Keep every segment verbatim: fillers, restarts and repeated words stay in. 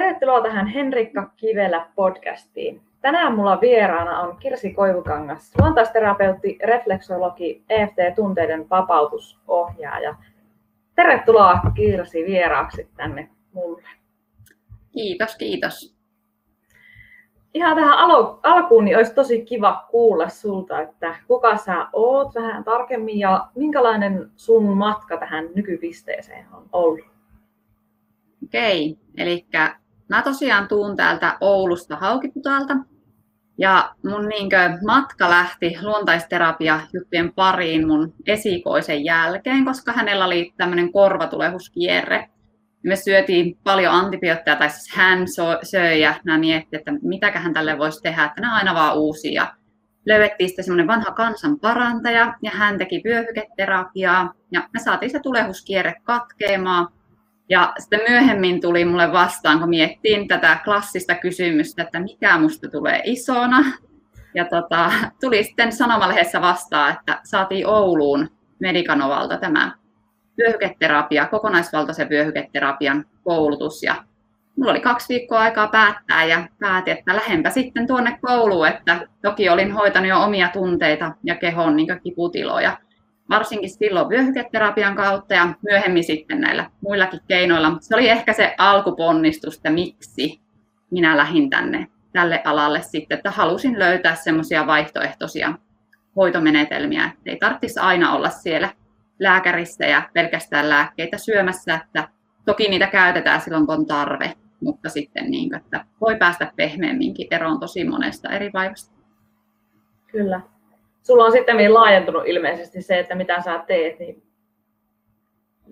Tervetuloa tähän Henriikka Kivelä podcastiin. Tänään mulla vieraana on Kirsi Koivukangas, luontaisterapeutti, refleksologi, E F T-tunteiden vapautusohjaaja. Tervetuloa Kirsi vieraaksi tänne mulle. Kiitos, kiitos. Ihan tähän alkuun niin olisi tosi kiva kuulla sulta, että kuka sä oot vähän tarkemmin ja minkälainen sun matka tähän nykypisteeseen on ollut? Okei, eli mä tosiaan tuun täältä Oulusta Haukiputalta ja mun niinkö matka lähti luontaisterapia-juttujen pariin mun esikoisen jälkeen, koska hänellä oli tämmöinen korvatulehuskierre. Me syötiin paljon antibiootteja, tai siis hän söi ja mä miettii, että mitäköhän tälle voisi tehdä, että nämä aina vaan uusia. Löydettiin sitten semmoinen vanha kansanparantaja ja hän teki vyöhyketerapiaa ja me saatiin se tulehuskierre katkeamaan. Ja sitten myöhemmin tuli mulle vastaan, kun miettiin tätä klassista kysymystä, että mikä musta tulee isona. Ja tota, tuli sitten sanomalehdessä vastaan, että saatiin Ouluun Medikanovalta tämä vyöhyketerapia, kokonaisvaltaisen vyöhyketerapian koulutus. Ja mulla oli kaksi viikkoa aikaa päättää ja päätin, että lähdenpä sitten tuonne kouluun, että toki olin hoitanut jo omia tunteita ja kehon niin kiputiloja. Varsinkin silloin vyöhyketerapian kautta ja myöhemmin sitten näillä muillakin keinoilla. Se oli ehkä se alkuponnistus, että miksi minä lähdin tänne tälle alalle sitten, että halusin löytää semmoisia vaihtoehtoisia hoitomenetelmiä, että ei tarvitsisi aina olla siellä lääkärissä ja pelkästään lääkkeitä syömässä, että toki niitä käytetään silloin, kun on tarve, mutta sitten niin, että voi päästä pehmeämminkin eroon tosi monesta eri vaivasta. Kyllä. Sulla on sitten laajentunut ilmeisesti se, että mitä sä teet, niin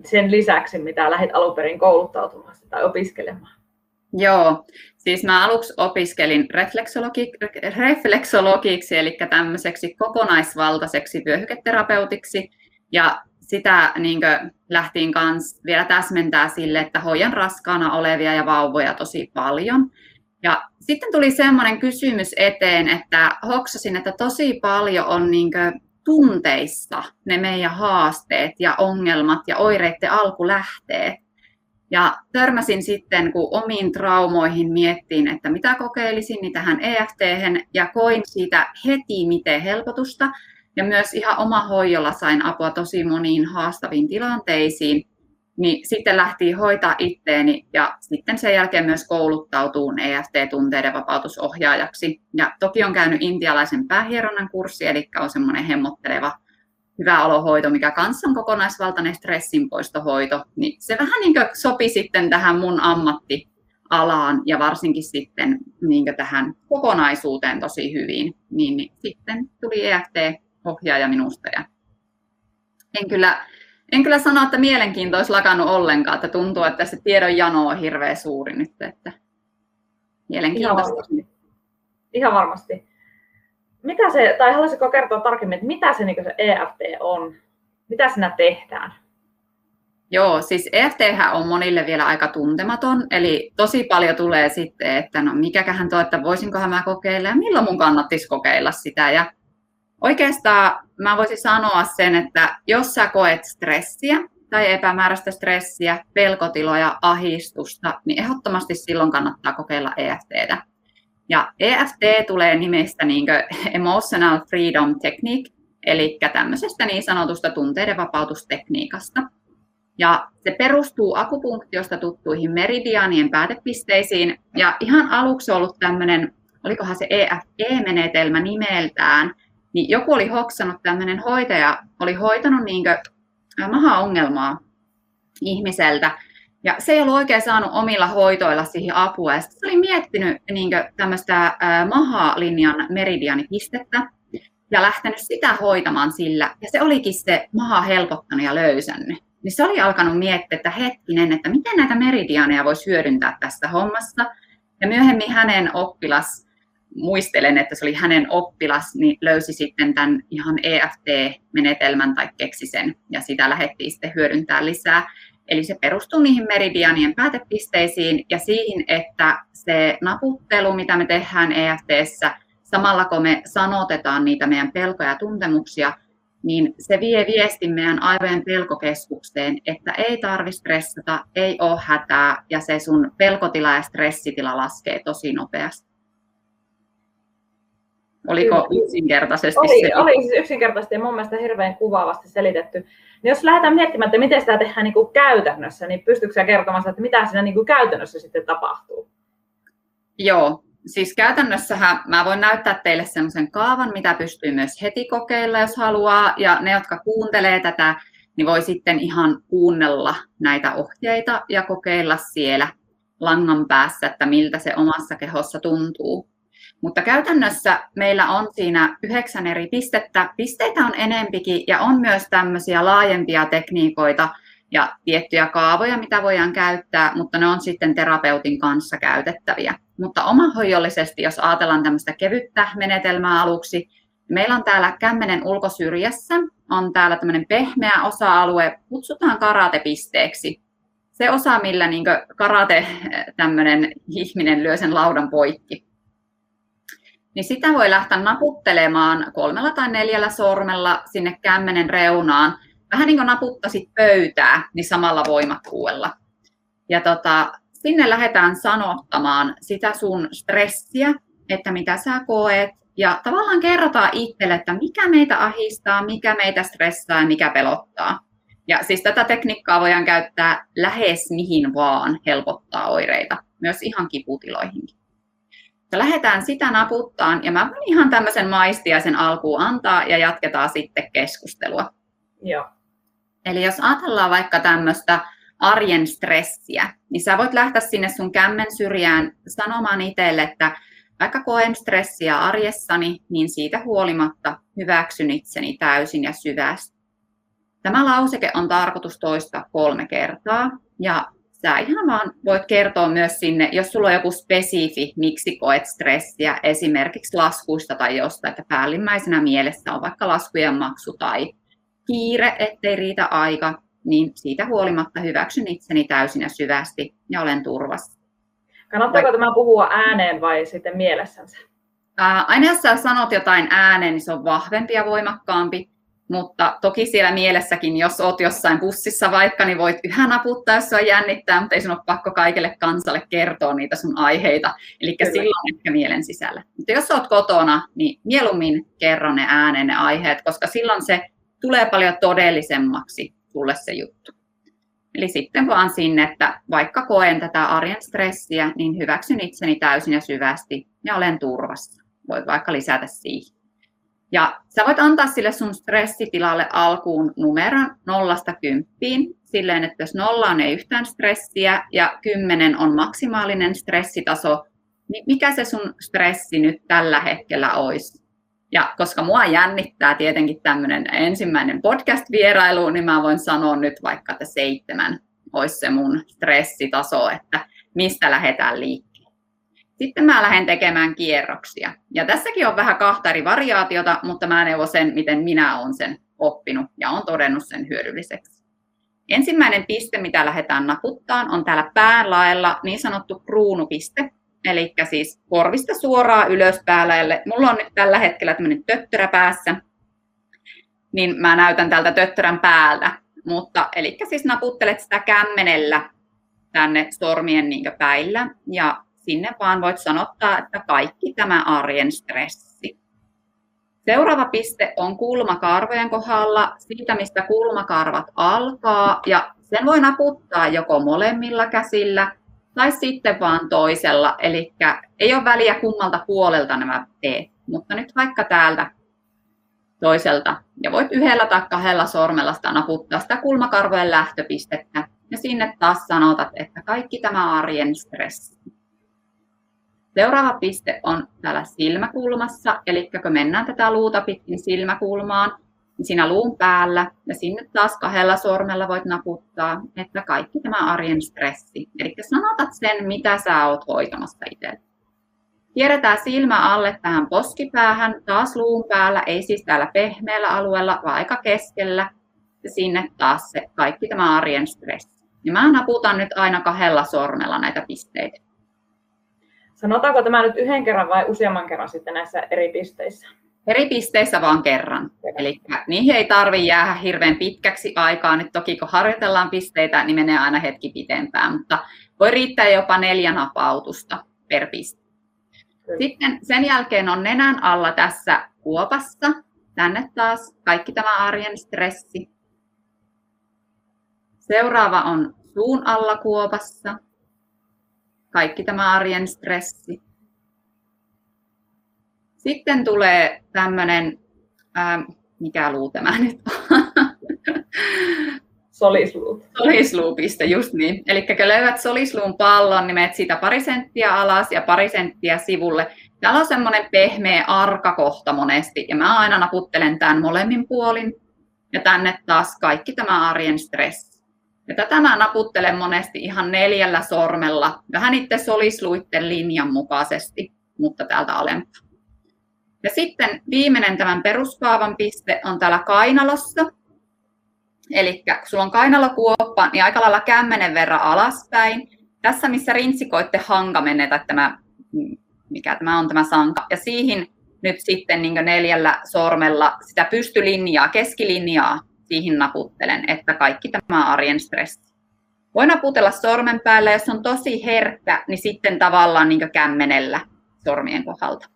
sen lisäksi, mitä lähdit alunperin kouluttautumaan tai opiskelemaan. Joo, siis mä aluksi opiskelin refleksologi, refleksologiksi, eli tämmöiseksi kokonaisvaltaiseksi vyöhyketerapeutiksi. Ja sitä niin kuin lähtiin kanssa vielä täsmentää sille, että hoidan raskaana olevia ja vauvoja tosi paljon. Ja sitten tuli semmoinen kysymys eteen, että hoksasin, että tosi paljon on niin kuin tunteissa ne meidän haasteet ja ongelmat ja oireiden alkulähteet. Ja törmäsin sitten, kun omiin traumoihin miettiin, että mitä kokeilisin, niin tähän E F T:hen ja koin siitä heti miten helpotusta. Ja myös ihan oma hoidolla sain apua tosi moniin haastaviin tilanteisiin. Niin sitten lähti hoitaa itteeni ja sitten sen jälkeen myös kouluttautuun E F T-tunteiden vapautusohjaajaksi. Ja toki on käynyt intialaisen päähieronnan kurssi, eli on semmoinen hemmotteleva hyvä olohoito, mikä kanssa on kokonaisvaltainen stressinpoistohoito. Niin se vähän niin kuin sopi sitten tähän mun ammattialaan ja varsinkin sitten niin kuin tähän kokonaisuuteen tosi hyvin. Niin, niin sitten tuli E F T-ohjaaja minusta ja en kyllä... En kyllä sano, että mielenkiinto olisi lakannut ollenkaan, että tuntuu, että se tiedonjano on hirveän suuri nyt, että mielenkiintoista. Ihan, Ihan varmasti. Mitä se, tai haluaisitko kertoa tarkemmin, että mitä se, niin kuin se E F T on? Mitä siinä tehdään? Joo, siis E F T:hän on monille vielä aika tuntematon, eli tosi paljon tulee sitten, että no mikäköhän tuo, että voisinkohan mä kokeilla ja milloin mun kannattisi kokeilla sitä ja oikeastaan mä voisin sanoa sen, että jos sä koet stressiä tai epämääräistä stressiä, pelkotiloja, ahdistusta, niin ehdottomasti silloin kannattaa kokeilla E F T:tä. Ja E F T tulee nimestä niin kuin Emotional Freedom Technique, eli tämmöisestä niin sanotusta tunteiden vapautustekniikasta. Ja se perustuu akupunktiosta tuttuihin meridiaanien päätepisteisiin. Ja ihan aluksi ollut tämmöinen, olikohan se E F E-menetelmä nimeltään, niin joku oli hoksannut, tämmöinen hoitaja oli hoitanut niinkö mahaongelmaa ihmiseltä ja se ei ollut oikein saanut omilla hoitoilla siihen apua. Ja sitten se oli miettinyt niinkö tämmöistä mahalinjan meridianipistettä ja lähtenyt sitä hoitamaan sillä ja se olikin se maha helpottanut ja löysännyt. Niin se oli alkanut miettiä, että hetkinen, että miten näitä meridianeja voisi hyödyntää tässä hommassa ja myöhemmin hänen oppilas muistelen, että se oli hänen oppilas, niin löysi sitten tämän ihan E F T-menetelmän tai keksi sen, ja sitä lähdettiin sitten hyödyntämään lisää. Eli se perustuu niihin meridianien päätepisteisiin ja siihen, että se naputtelu, mitä me tehdään E F T:ssä, samalla kun me sanotetaan niitä meidän pelkoja ja tuntemuksia, niin se vie viestin meidän aivojen pelkokeskukseen, että ei tarvitse stressata, ei ole hätää ja se sun pelkotila ja stressitila laskee tosi nopeasti. Oliko yksinkertaisesti oli, se? Oli siis yksinkertaisesti ja mun mielestä hirveän kuvaavasti selitetty. Niin jos lähdetään miettimään, että miten sitä tehdään niin kuin käytännössä, niin pystytkö sä kertomaan, että mitä siinä niin kuin käytännössä sitten tapahtuu? Joo. Siis käytännössähän mä voin näyttää teille semmoisen kaavan, mitä pystyy myös heti kokeilla, jos haluaa. Ja ne, jotka kuuntelee tätä, niin voi sitten ihan kuunnella näitä ohjeita ja kokeilla siellä langan päässä, että miltä se omassa kehossa tuntuu. Mutta käytännössä meillä on siinä yhdeksän eri pistettä. Pisteitä on enempikin ja on myös tämmöisiä laajempia tekniikoita ja tiettyjä kaavoja, mitä voidaan käyttää, mutta ne on sitten terapeutin kanssa käytettäviä. Mutta omahoidollisesti, jos ajatellaan tämmöistä kevyttä menetelmää aluksi, meillä on täällä kämmenen ulkosyrjässä, on täällä tämmöinen pehmeä osa-alue, kutsutaan karatepisteeksi. Se osa, millä niin kuin karate tämmöinen ihminen lyö sen laudan poikki. Niin sitä voi lähteä naputtelemaan kolmella tai neljällä sormella sinne kämmenen reunaan. Vähän niin kuin naputtaisit pöytää, niin samalla voimakkuudella. Ja tota, sinne lähdetään sanottamaan sitä sun stressiä, että mitä sä koet. Ja tavallaan kerrotaan itselle, että mikä meitä ahdistaa, mikä meitä stressaa ja mikä pelottaa. Ja siis tätä tekniikkaa voidaan käyttää lähes mihin vaan helpottaa oireita, myös ihan kiputiloihinkin. Ja lähdetään sitä naputtaan ja mä voin ihan tämmöisen maistiaisen alkuun antaa ja jatketaan sitten keskustelua. Joo. Eli jos ajatellaan vaikka tämmöistä arjen stressiä, niin sä voit lähteä sinne sun kämmen syrjään sanomaan itselle, että vaikka koen stressiä arjessani, niin siitä huolimatta hyväksyn itseni täysin ja syvästi. Tämä lauseke on tarkoitus toistaa kolme kertaa ja sä ihan vaan voit kertoa myös sinne, jos sulla on joku spesifi, miksi koet stressiä esimerkiksi laskuista tai jostain, että päällimmäisenä mielessä on vaikka laskujen maksu tai kiire, ettei riitä aika, niin siitä huolimatta hyväksyn itseni täysin ja syvästi ja olen turvassa. Kannattaako tämä puhua ääneen vai sitten mielessänsä? Ää, aina jos sä sanot jotain ääneen, niin se on vahvempi ja voimakkaampi. Mutta toki siellä mielessäkin, jos oot jossain bussissa vaikka, niin voit yhä naputtaa, jos sua jännittää, mutta ei sun ole pakko kaikille kansalle kertoa niitä sun aiheita. Eli silloin ehkä mielen sisällä. Mutta jos oot kotona, niin mieluummin kerro ne ääneen ne aiheet, koska silloin se tulee paljon todellisemmaksi sulle se juttu. Eli sitten vaan sinne, että vaikka koen tätä arjen stressiä, niin hyväksyn itseni täysin ja syvästi ja olen turvassa. Voit vaikka lisätä siihen. Ja sä voit antaa sille sun stressitilalle alkuun numeron nollasta kymppiin, silleen, että jos nollaan ei yhtään stressiä ja kymmenen on maksimaalinen stressitaso, niin mikä se sun stressi nyt tällä hetkellä olisi? Ja koska mua jännittää tietenkin tämmöinen ensimmäinen podcast-vierailu, niin mä voin sanoa nyt vaikka, että seitsemän olisi se mun stressitaso, että mistä lähdetään liikkeelle. Sitten mä lähden tekemään kierroksia. Ja tässäkin on vähän kahta eri variaatiota, mutta mä neuvon sen, miten minä olen sen oppinut ja olen todennut sen hyödylliseksi. Ensimmäinen piste, mitä lähdetään naputtaan, on täällä päälaella niin sanottu kruunupiste. Eli siis korvista suoraan ylös päälaelle. Mulla on nyt tällä hetkellä tämmöinen töttörä päässä, niin mä näytän tältä töttörän päältä. Mutta, eli siis naputtelet sitä kämmenellä tänne sormien niin kuin päillä ja sinne vaan voit sanottaa, että kaikki tämä arjen stressi. Seuraava piste on kulmakarvojen kohdalla, siitä mistä kulmakarvat alkaa. Ja sen voi naputtaa joko molemmilla käsillä tai sitten vaan toisella. Eli ei ole väliä kummalta puolelta nämä teet, mutta nyt vaikka täältä toiselta. Ja voit yhdellä tai kahdella sormella sitä naputtaa sitä kulmakarvojen lähtöpistettä. Ja sinne taas sanotat, että kaikki tämä arjen stressi. Seuraava piste on täällä silmäkulmassa, eli kun mennään tätä luuta pitkin silmäkulmaan, niin siinä luun päällä ja sinne taas kahdella sormella voit naputtaa, että kaikki tämä arjen stressi. Eli sanotat sen, mitä sä oot hoitamassa itselle. Kierretään silmä alle tähän poskipäähän, taas luun päällä, ei siis täällä pehmeällä alueella, vaan aika keskellä. Ja sinne taas se kaikki tämä arjen stressi. Ja mä naputan nyt aina kahdella sormella näitä pisteitä. Sanotaanko tämä nyt yhden kerran vai useamman kerran sitten näissä eri pisteissä? eri pisteissä vaan kerran. Eli niihin ei tarvitse jäädä hirveän pitkäksi aikaa. Nyt toki kun harjoitellaan pisteitä, niin menee aina hetki pitempään, mutta voi riittää jopa neljä napautusta per piste. Sitten sen jälkeen on nenän alla tässä kuopassa. Tänne taas kaikki tämä arjen stressi. Seuraava on suun alla kuopassa. Kaikki tämä arjen stressi. Sitten tulee tämmöinen, ähm, mikä luu tämä nyt on? Solisluu. Solisluupiste, just niin. Eli kun löydät solisluun pallon, niin menet siitä pari senttiä alas ja pari senttiä sivulle. Täällä on semmoinen pehmeä arkakohta monesti, ja mä aina naputtelen tämän molemmin puolin. Ja tänne taas kaikki tämä arjen stressi. Ja tätä mä naputtelen monesti ihan neljällä sormella, vähän itse solisluitten linjan mukaisesti, mutta täältä alempaa. Ja sitten viimeinen tämän peruskaavan piste on täällä kainalossa. Eli kun sulla on kainalokuoppa, niin aika lailla kämmenen verran alaspäin. Tässä missä rintsikoitte hanka menee, tai tämä, mikä tämä on tämä sanka. Ja siihen nyt sitten niin kuin neljällä sormella sitä pystylinjaa, keskilinjaa, siihen naputtelen, että kaikki tämä arjen stressi. Voi naputella sormen päällä, jos on tosi herkkä, niin sitten tavallaan niin kuin kämmenellä sormien kohdalta.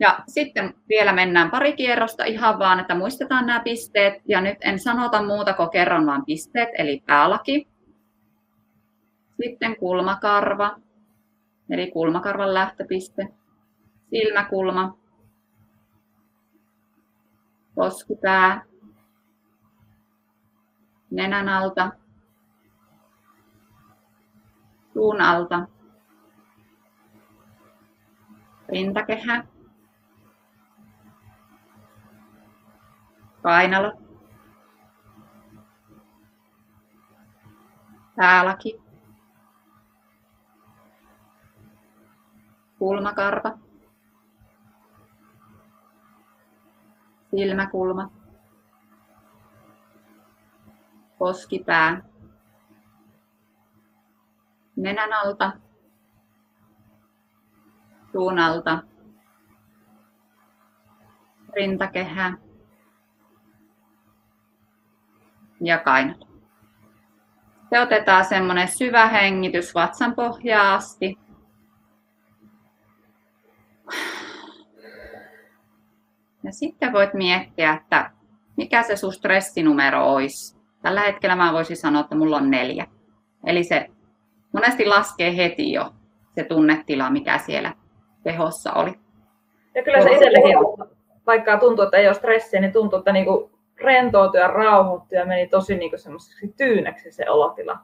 Ja sitten vielä mennään pari kierrosta ihan vaan, että muistetaan nämä pisteet. Ja nyt en sanota muuta kuin kerron vaan pisteet, eli päälaki. Sitten kulmakarva, eli kulmakarvan lähtöpiste. Silmäkulma. Poskipää. Nenän alta. Suun alta. Rintakehä. Kainalo, päälaki, kulmakarva, silmäkulma, poskipää, nenän alta, suun alta, rintakehä. Ja kainat. Se otetaan semmoinen syvä hengitys vatsan pohjaa asti. Ja sitten voit miettiä, että mikä se sun stressinumero olisi. Tällä hetkellä mä voisin sanoa, että mulla on neljä. Eli se monesti laskee heti jo se tunnetila, mikä siellä kehossa oli. Ja kyllä se itsellekin, vaikka tuntuu, että ei ole stressiä, niin tuntuu, että niinku rentoutu ja rauhoittu ja meni tosi niinku semmoiseksi tyyneksi se olotila.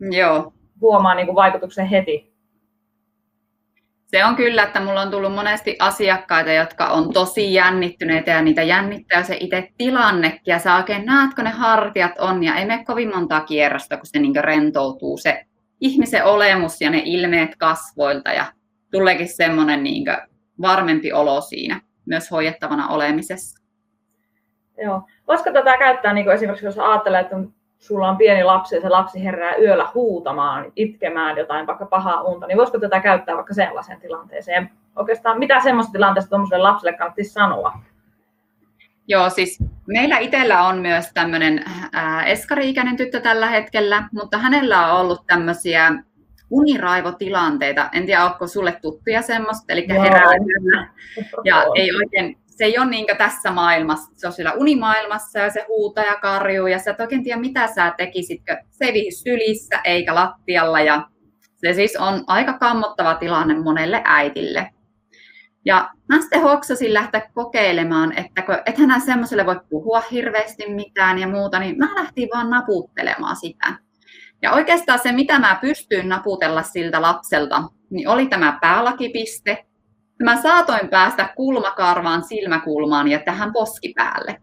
Joo. Huomaa niinku vaikutuksen heti. Se on kyllä, että mulla on tullut monesti asiakkaita, jotka on tosi jännittyneitä ja niitä jännittää se itse tilannekin. Ja sä oikein näet, kun ne hartiat on ja ei mene kovin montaa kierrosta, kun se niinku rentoutuu se ihmisen olemus ja ne ilmeet kasvoilta ja tuleekin semmoinen niinku varmempi olo siinä myös hoidettavana olemisessa. Joo. Voisiko tätä käyttää niin kuin esimerkiksi, jos ajattelee, että sulla on pieni lapsi ja se lapsi herää yöllä huutamaan, itkemään jotain, vaikka pahaa unta, niin voisiko tätä käyttää vaikka sellaiseen tilanteeseen? Oikeastaan mitä semmoista tilanteesta tuommoiselle lapselle kannattaisi sanoa? Joo, siis meillä itsellä on myös tämmöinen äh, eskari-ikäinen tyttö tällä hetkellä, mutta hänellä on ollut tämmöisiä uniraivotilanteita. En tiedä, onko sulle tuttuja semmoista, eli herää yöllä ja ei oikein... Se ei ole niin kuin tässä maailmassa, se on siellä unimaailmassa ja se huutaa ja karjuu ja sä et oikein tiedä, mitä sä tekisitkö. Se ei viihdy sylissä eikä lattialla ja se siis on aika kammottava tilanne monelle äitille. Ja mä sitten hoksasin lähteä kokeilemaan, että kun ethän semmoiselle voi puhua hirveästi mitään ja muuta, niin mä lähtin vaan naputtelemaan sitä. Ja oikeastaan se, mitä mä pystyin naputella siltä lapselta, niin oli tämä päälakipiste. Mä saatoin päästä kulmakarvaan, silmäkulmaan ja tähän poskipäälle.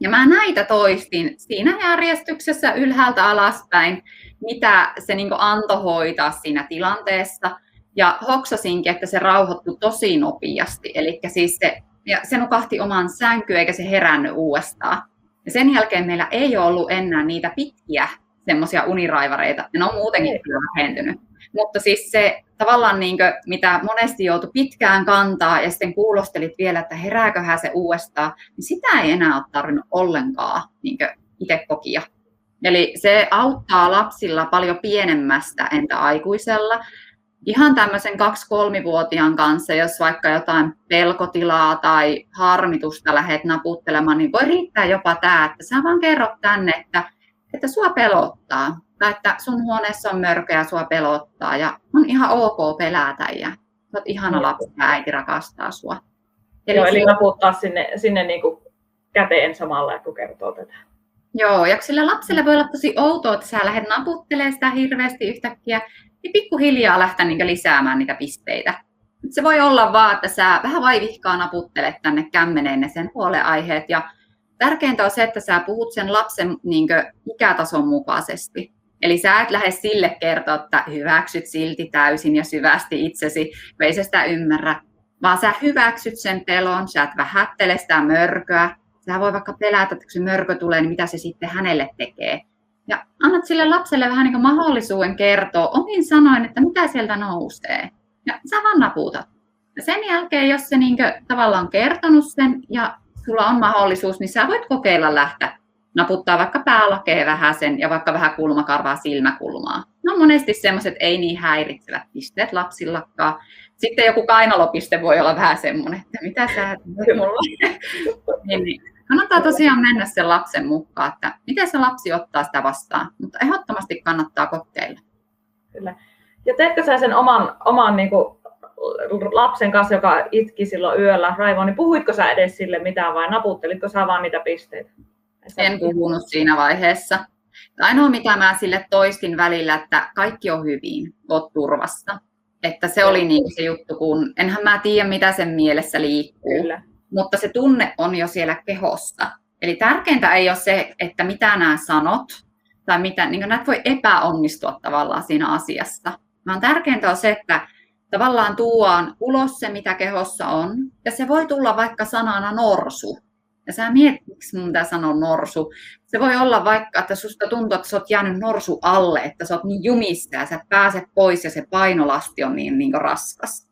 Ja mä näitä toistin siinä järjestyksessä ylhäältä alaspäin, mitä se niin kuin antoi hoitaa siinä tilanteessa. Ja hoksasinkin, että se rauhoittui tosi nopeasti. Elikkä siis se, ja se nukahti oman sänkyyn eikä se herännyt uudestaan. Ja sen jälkeen meillä ei ollut enää niitä pitkiä semmoisia uniraivareita. Ne on muutenkin vähentynyt. Mutta siis se tavallaan niin kuin, mitä monesti joutui pitkään kantaa ja sitten kuulostelit vielä, että herääköhän se uudestaan, niin sitä ei enää ole tarvinnut ollenkaan niin kuin itse kokia. Eli se auttaa lapsilla paljon pienemmästä entä aikuisella. Ihan tämmöisen kaksi-kolmivuotiaan kanssa, jos vaikka jotain pelkotilaa tai harmitusta lähdet naputtelemaan, niin voi riittää jopa tämä, että sä vaan kerrot tänne, että, että sua pelottaa. Tai että sun huoneessa on mörköä ja sua pelottaa ja on ihan ok pelätä ja sä oot ihana lapsi ja äiti rakastaa sua. Eli, joo, eli naputtaa sinne, sinne niin kuin käteen samalla, kun kertoo tätä. Joo, ja sillä lapsella voi olla tosi outoa, että sä lähdet naputtelemaan sitä hirveästi yhtäkkiä, niin pikkuhiljaa lähteä niin lisäämään niitä pisteitä. Se voi olla vaan, että sä vähän vaivihkaa naputtelet tänne kämmeneen ne sen huolenaiheet. Ja tärkeintä on se, että sä puhut sen lapsen niin ikätason mukaisesti. Eli sä et lähde sille kertoa, että hyväksyt silti täysin ja syvästi itsesi, kun ei se sitä ymmärrä. Vaan sä hyväksyt sen pelon, sä et vähättele sitä mörköä. Sä voi vaikka pelätä, että kun se mörkö tulee, niin mitä se sitten hänelle tekee. Ja annat sille lapselle vähän niin kuin mahdollisuuden kertoa omin sanoin, että mitä sieltä nousee. Ja sä vaan naputat. Ja sen jälkeen, jos se niin kuin tavallaan on kertonut sen ja sulla on mahdollisuus, niin sä voit kokeilla lähteä. Naputtaa vaikka päälakeen vähän sen ja vaikka vähän kulmakarvaa silmäkulmaa. No monesti semmoiset ei niin häiritsevät pisteet lapsillakaan. Sitten joku kainalopiste voi olla vähän semmoinen, että mitä sä teet mulle. Niin, kannattaa tosiaan mennä sen lapsen mukaan, että miten se lapsi ottaa sitä vastaan. Mutta ehdottomasti kannattaa kokeilla. Kyllä. Ja teetkö sä sen oman, oman niin kuin lapsen kanssa, joka itki silloin yöllä raivoon, niin puhuitko sä edes sille mitään vai naputtelitko sä vaan niitä pisteitä? En puhunut siinä vaiheessa. Ainoa mitä mä sille toistin välillä, että kaikki on hyvin, oot turvassa. Että se oli niin se juttu, kun enhän mä tiedä mitä sen mielessä liikkuu. Kyllä. Mutta se tunne on jo siellä kehossa. Eli tärkeintä ei ole se, että mitä nämä sanot. Tai mitä, niin näitä voi epäonnistua tavallaan siinä asiassa. Vaan tärkeintä on se, että tavallaan tuodaan ulos se mitä kehossa on. Ja se voi tulla vaikka sanana norsu. Ja sä mietit, miksi mun tää sanoo norsu. Se voi olla vaikka, että susta tuntuu, että sä oot jäänyt norsu alle, että sä oot niin jumissa ja sä pääset pois ja se painolasti on niin, niin raskas.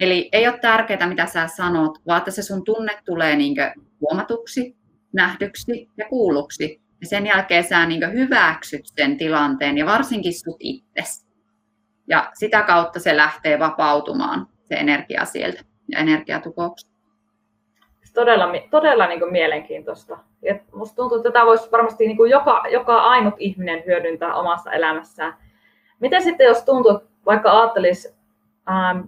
Eli ei ole tärkeää, mitä sä sanot, vaan että se sun tunne tulee niin huomatuksi, nähdyksi ja kuulluksi. Ja sen jälkeen sä niin hyväksyt sen tilanteen ja varsinkin sut itsesi. Ja sitä kautta se lähtee vapautumaan, se energia sieltä ja energiatukoksi. Todella, todella niin kuin mielenkiintoista. Ja musta tuntuu, että tätä voisi varmasti niin kuin joka, joka ainut ihminen hyödyntää omassa elämässään. Miten sitten, jos tuntuu, vaikka ajattelisi, ähm,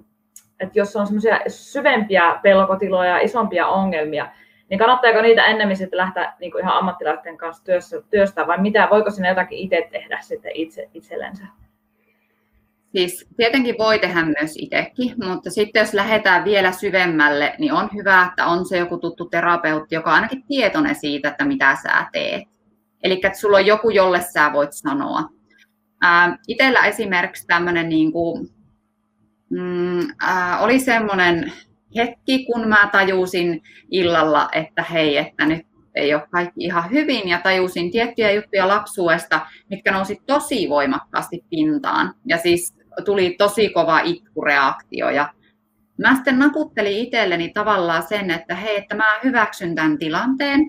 että jos on semmoisia syvempiä pelkotiloja, isompia ongelmia, niin kannattaako niitä ennemmin sitten lähteä niin kuin ihan ammattilaisten kanssa työssä, työstä vai mitä? Voiko sinne jotakin itse tehdä sitten itse, itsellensä? Siis tietenkin voi tehdä myös itsekin, mutta sitten jos lähdetään vielä syvemmälle, niin on hyvä, että on se joku tuttu terapeutti, joka on ainakin tietoinen siitä, että mitä sä teet. Eli että sulla on joku, jolle sä voit sanoa. Ää, itellä esimerkiksi tämmöinen, niin kuin, mm, ää, oli semmoinen hetki, kun mä tajusin illalla, että hei, että nyt ei ole kaikki ihan hyvin ja tajusin tiettyjä juttuja lapsuudesta, mitkä nousi tosi voimakkaasti pintaan ja siis tuli tosi kova itkureaktio ja mä sitten naputtelin itselleni tavallaan sen, että hei, että mä hyväksyn tämän tilanteen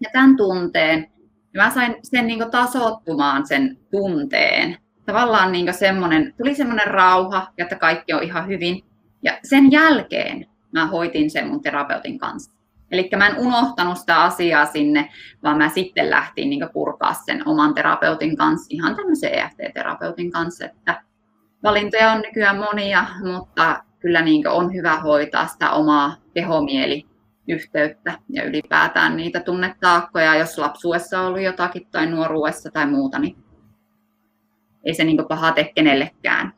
ja tämän tunteen ja mä sain sen niin kuin tasoittumaan sen tunteen. Tavallaan niin kuin semmonen, tuli semmoinen rauha, että kaikki on ihan hyvin ja sen jälkeen mä hoitin sen mun terapeutin kanssa. Eli mä en unohtanut sitä asiaa sinne, vaan mä sitten lähtiin niin purkaa sen oman terapeutin kanssa, ihan tämmöisen E F T-terapeutin kanssa, että valintoja on nykyään monia, mutta kyllä niin on hyvä hoitaa sitä omaa kehomieliyhteyttä ja ylipäätään niitä tunnetaakkoja, jos lapsuudessa on ollut jotakin tai nuoruudessa tai muuta, niin ei se niin paha tee kenellekään.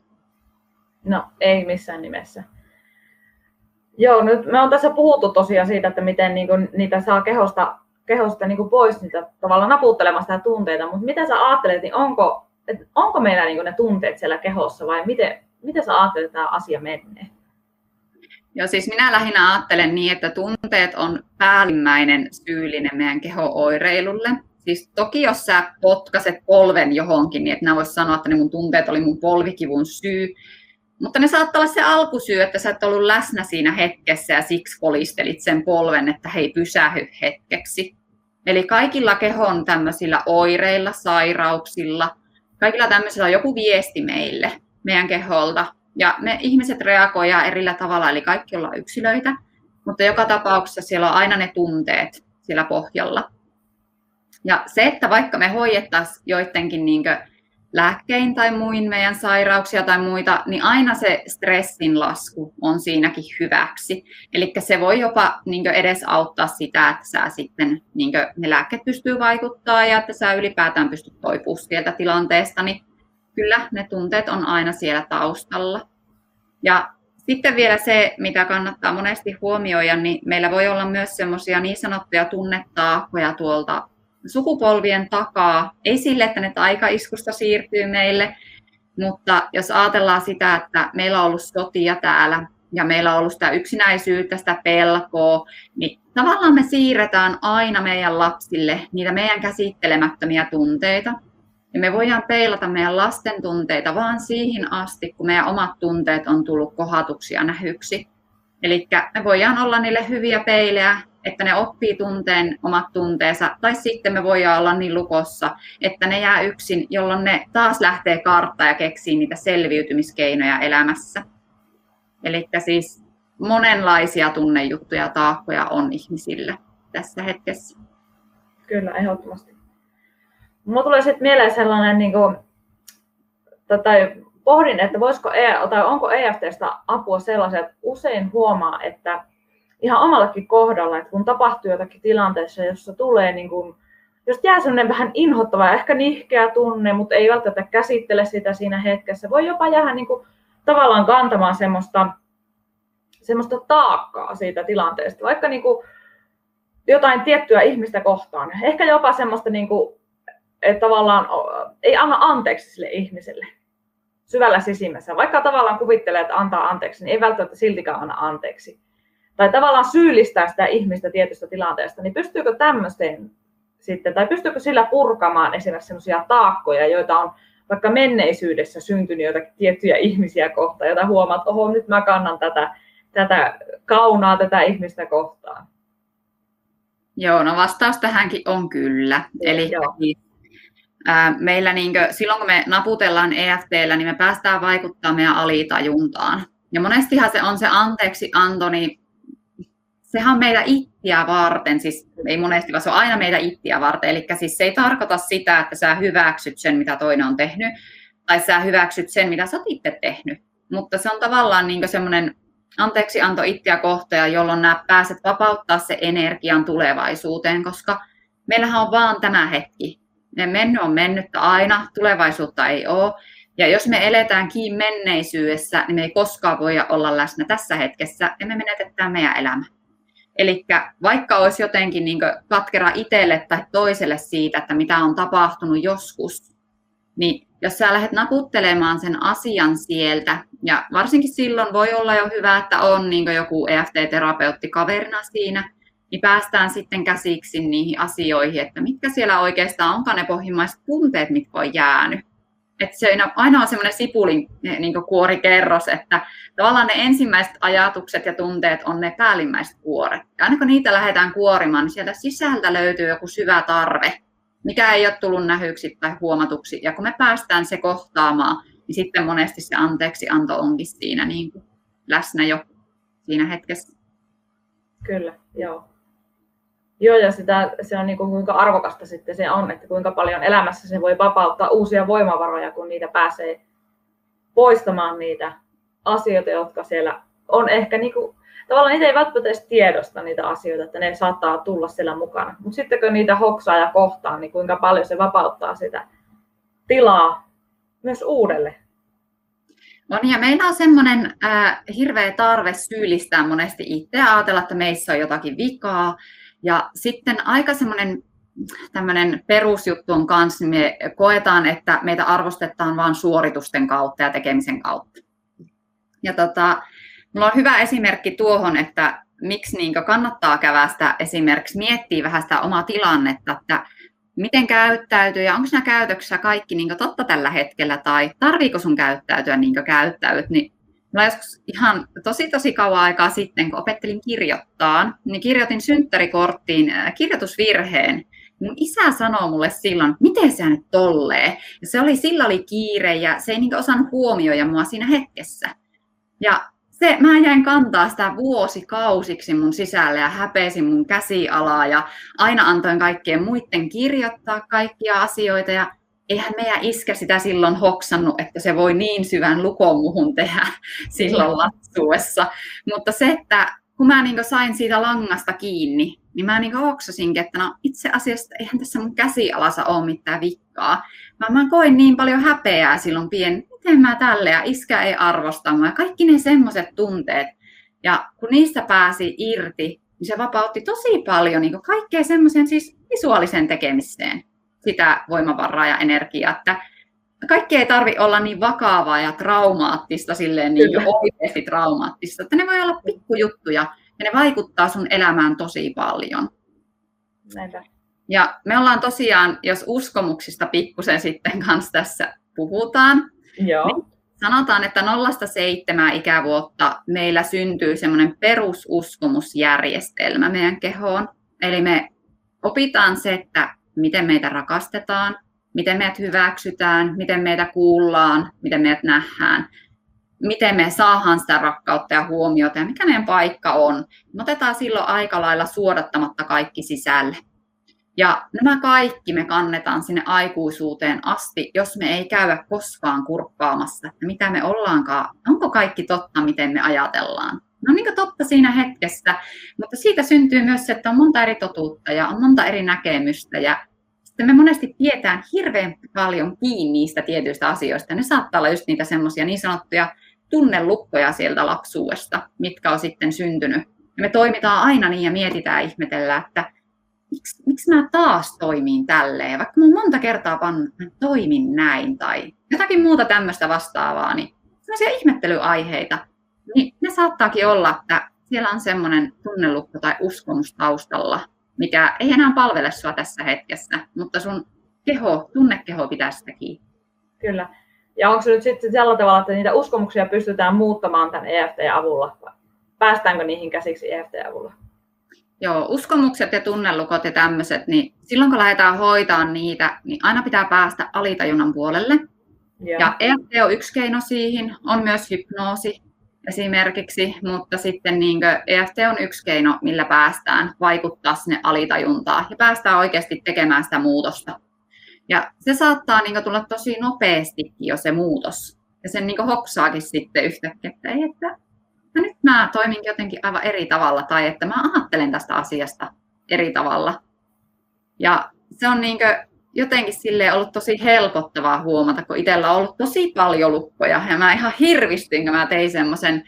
No ei missään nimessä. Joo, nyt me on tässä puhuttu tosiaan siitä, että miten niinku niitä saa kehosta, kehosta niinku pois niitä tavallaan naputtelemasta ja tunteita, mutta mitä sä ajattelet, niin onko, onko meillä niinku ne tunteet siellä kehossa vai miten, miten sä ajattelet, että tämä asia menee? Joo, siis minä lähinnä ajattelen niin, että tunteet on päällimmäinen syyllinen meidän keho-oireilulle. Siis toki jos sä potkaset polven johonkin, niin et nää vois sanoa, että ne mun tunteet oli mun polvikivun syy. Mutta ne saattaa olla se alkusyy, että sä et ollut läsnä siinä hetkessä ja siksi kolistelit sen polven, että hei, pysähy hetkeksi. Eli kaikilla kehon tämmöisillä oireilla, sairauksilla, kaikilla tämmöisillä on joku viesti meille, meidän keholta. Ja me ihmiset reagoivat erillä tavalla, eli kaikki ollaan yksilöitä. Mutta joka tapauksessa siellä on aina ne tunteet siellä pohjalla. Ja se, että vaikka me hoidettaisiin joidenkin niinkö lääkkein tai muin meidän sairauksia tai muita, niin aina se stressin lasku on siinäkin hyväksi. Eli se voi jopa niinkö edes auttaa sitä, että sä sitten, niinkö ne lääkkeet pystyy vaikuttamaan ja että sä ylipäätään pystyt toipumaan sieltä tilanteesta. Niin kyllä ne tunteet on aina siellä taustalla. Ja sitten vielä se, mitä kannattaa monesti huomioida, niin meillä voi olla myös semmoisia niin sanottuja tunnetaakkoja tuolta sukupolvien takaa. Ei sille, että ne taikaiskusta siirtyy meille, mutta jos ajatellaan sitä, että meillä on ollut sotia täällä ja meillä on ollut sitä yksinäisyyttä, sitä pelkoa, niin tavallaan me siirretään aina meidän lapsille niitä meidän käsittelemättömiä tunteita. Ja me voidaan peilata meidän lasten tunteita vaan siihen asti, kun meidän omat tunteet on tullut kohdatuksi ja nähyksi. Eli me voidaan olla niille hyviä peilejä, että ne oppii tunteen omat tunteensa, tai sitten me voidaan olla niin lukossa, että ne jää yksin, jolloin ne taas lähtee karttaan ja keksii niitä selviytymiskeinoja elämässä. Eli siis monenlaisia tunnejuttuja ja taakkoja on ihmisillä tässä hetkessä. Kyllä, ehdottomasti. Mulla tulee sitten mieleen sellainen, niin kuin, tai pohdin, että voisiko, tai onko E F T:stä apua sellaisia, että usein huomaa, että ihan omallakin kohdalla, että kun tapahtuu jotakin tilanteessa, jossa tulee, niin kuin, jos jää sellainen vähän inhottava, ehkä nihkeä tunne, mutta ei välttämättä käsittele sitä siinä hetkessä, voi jopa jäädä niin kuin, tavallaan kantamaan semmoista, semmoista taakkaa siitä tilanteesta, vaikka niin kuin, jotain tiettyä ihmistä kohtaan, ehkä jopa semmoista niin kuin, että tavallaan ei anna anteeksi sille ihmiselle syvällä sisimmässä. Vaikka tavallaan kuvittelee, että antaa anteeksi, niin ei välttämättä siltikään anna anteeksi. Tai tavallaan syyllistää sitä ihmistä tietystä tilanteesta, niin pystyykö tämmöiseen sitten, tai pystyykö sillä purkamaan esimerkiksi semmoisia taakkoja, joita on vaikka menneisyydessä syntynyt jotakin tiettyjä ihmisiä kohtaan, joita huomaat, että oho, nyt mä kannan tätä, tätä kaunaa tätä ihmistä kohtaan. Joo, no vastaus tähänkin on kyllä. Eli joo. Meillä niinkö, silloin kun me naputellaan E F T:llä, niin me päästään vaikuttamaan meidän alitajuntaan. Ja monestihan se on se anteeksianto, niin sehän on meitä ittiä varten, siis ei monesti, vaan se on aina meitä ittiä varten. Eli siis se ei tarkoita sitä, että sä hyväksyt sen, mitä toinen on tehnyt, tai sä hyväksyt sen, mitä sä oot itse tehnyt. Mutta se on tavallaan niinkö semmoinen anteeksianto ittiä kohtaan, jolloin nää pääset vapauttaa se energian tulevaisuuteen, koska meillähän on vaan tämä hetki. Ne mennyt on mennyttä aina, tulevaisuutta ei ole. Ja jos me eletään kiinni menneisyydessä, niin me ei koskaan voida olla läsnä tässä hetkessä ja me menetetään meidän elämä. Eli vaikka olisi jotenkin niin kuin katkera itselle tai toiselle siitä, että mitä on tapahtunut joskus, niin jos sä lähdet nakuttelemaan sen asian sieltä, ja varsinkin silloin voi olla jo hyvä, että on niin kuin joku E F T-terapeutti kaverina siinä, niin päästään sitten käsiksi niihin asioihin, että mitkä siellä oikeastaan onkaan ne pohjimmaiset tunteet, mitkä on jäänyt. Että se aina on semmoinen sipulin niin kuin kuorikerros, että tavallaan ne ensimmäiset ajatukset ja tunteet on ne päällimmäiset kuoret. Ja aina kun niitä lähdetään kuorimaan, niin sieltä sisältä löytyy joku syvä tarve, mikä ei ole tullut nähyksi tai huomatuksi. Ja kun me päästään se kohtaamaan, niin sitten monesti se anteeksianto onkin siinä niin kuin läsnä jo siinä hetkessä. Kyllä, joo. Joo, ja sitä, se on niin kuin, kuinka arvokasta sitten se on, että kuinka paljon elämässä se voi vapauttaa uusia voimavaroja, kun niitä pääsee poistamaan niitä asioita, jotka siellä on ehkä niin kuin, tavallaan niitä ei välttämättä edes tiedosta niitä asioita, että ne saattaa tulla siellä mukana. Mutta sitten kun niitä hoksaa ja kohtaa, niin kuinka paljon se vapauttaa sitä tilaa myös uudelle. No niin, ja meillä on semmoinen äh, hirveä tarve syyllistää monesti itseä, ajatella, että meissä on jotakin vikaa. Ja sitten aika semmoinen tämmöinen perusjuttu on kanssa, me koetaan, että meitä arvostetaan vain suoritusten kautta ja tekemisen kautta. Ja tota, mulla on hyvä esimerkki tuohon, että miksi niinkö kannattaa kävästä esimerkiksi miettiä vähän sitä omaa tilannetta, että miten käyttäytyy ja onko nämä käytöksessä kaikki niinkö totta tällä hetkellä tai tarviiko sun käyttäytyä niinkö käyttäytyt, niin Mä joskus ihan tosi tosi kauan aikaa sitten, kun opettelin kirjoittaa, niin kirjoitin synttärikorttiin kirjoitusvirheen. Mun isä sanoi mulle silloin, miten sä nyt tolleen. Ja se oli, sillä oli kiire ja se ei niin osannut huomioida mua siinä hetkessä. Ja se, mä jäin kantaa sitä vuosikausiksi mun sisälle ja häpesin mun käsialaa ja aina antoin kaikkien muiden kirjoittaa kaikkia asioita. Ja eihän meidän iskä sitä silloin hoksannut, että se voi niin syvän lukon muhun tehdä silloin lapsuudessa. Mutta se, että kun mä niin sain siitä langasta kiinni, niin mä niin oksasinkin, että no itse asiassa eihän tässä mun käsialassa ole mitään vikkaa. Mä, mä koin niin paljon häpeää silloin pieni, miten mä tälle ja iskä ei arvosta mua. Ja kaikki ne semmoiset tunteet. Ja kun niistä pääsi irti, niin se vapautti tosi paljon niin kaikkea semmoiseen siis visuaaliseen tekemiseen. Sitä voimavaraa ja energiaa, että kaikki ei tarvitse olla niin vakavaa ja traumaattista, silleen niin jo oikeasti traumaattista, että ne voi olla pikkujuttuja ja ne vaikuttaa sun elämään tosi paljon. Näitä. Ja me ollaan tosiaan, jos uskomuksista pikkusen sitten kanssa tässä puhutaan, joo. Niin sanotaan, että nollasta seitsemään ikävuotta meillä syntyy semmoinen perususkomusjärjestelmä meidän kehoon, eli me opitaan se, että miten meitä rakastetaan, miten meidät hyväksytään, miten meitä kuullaan, miten meidät nähdään, miten me saadaan sitä rakkautta ja huomiota ja mikä meidän paikka on. Me otetaan silloin aika lailla suodattamatta kaikki sisälle. Ja nämä kaikki me kannetaan sinne aikuisuuteen asti, jos me ei käydä koskaan kurkkaamassa, että mitä me ollaankaan, onko kaikki totta, miten me ajatellaan. No niin totta siinä hetkessä, mutta siitä syntyy myös se, että on monta eri totuutta ja on monta eri näkemystä. Ja sitten me monesti pidetään hirveän paljon kiinni niistä tietyistä asioista. Ne saattaa olla just niitä semmoisia niin sanottuja tunnelukkoja sieltä lapsuudesta, mitkä on sitten syntynyt. Ja me toimitaan aina niin ja mietitään ja ihmetellään, että miksi, miksi mä taas toimin tälleen. Vaikka mä oon monta kertaa pannut, että mä toimin näin tai jotakin muuta tämmöistä vastaavaa, niin semmoisia ihmettelyaiheita. Niin ne saattaakin olla, että siellä on semmoinen tunnelukko tai uskomus taustalla, mikä ei enää palvele sua tässä hetkessä, mutta sun keho, tunnekeho pitää sitä kiinni. Kyllä. Ja onko se nyt sitten sellainen tavalla, että niitä uskomuksia pystytään muuttamaan tämän E F T-avulla? Päästäänkö niihin käsiksi E F T-avulla? Joo, uskomukset ja tunnelukot ja tämmöiset, niin silloin kun lähdetään hoitamaan niitä, niin aina pitää päästä alitajunnan puolelle. Joo. Ja E F T on yksi keino siihen, on myös hypnoosi. Esimerkiksi, mutta sitten niin E F T on yksi keino, millä päästään vaikuttaa sinne alitajuntaan ja päästään oikeasti tekemään sitä muutosta. Ja se saattaa niin tulla tosi nopeastikin jo se muutos. Ja sen niin hoksaakin sitten yhtäkkiä, että, ei, että no nyt mä toiminkin jotenkin aivan eri tavalla tai että mä ajattelen tästä asiasta eri tavalla. Ja se on niin jotenkin silleen ollut tosi helpottavaa huomata, kun itsellä on ollut tosi paljon lukkoja. Ja mä ihan hirvistyin, kun mä tein semmoisen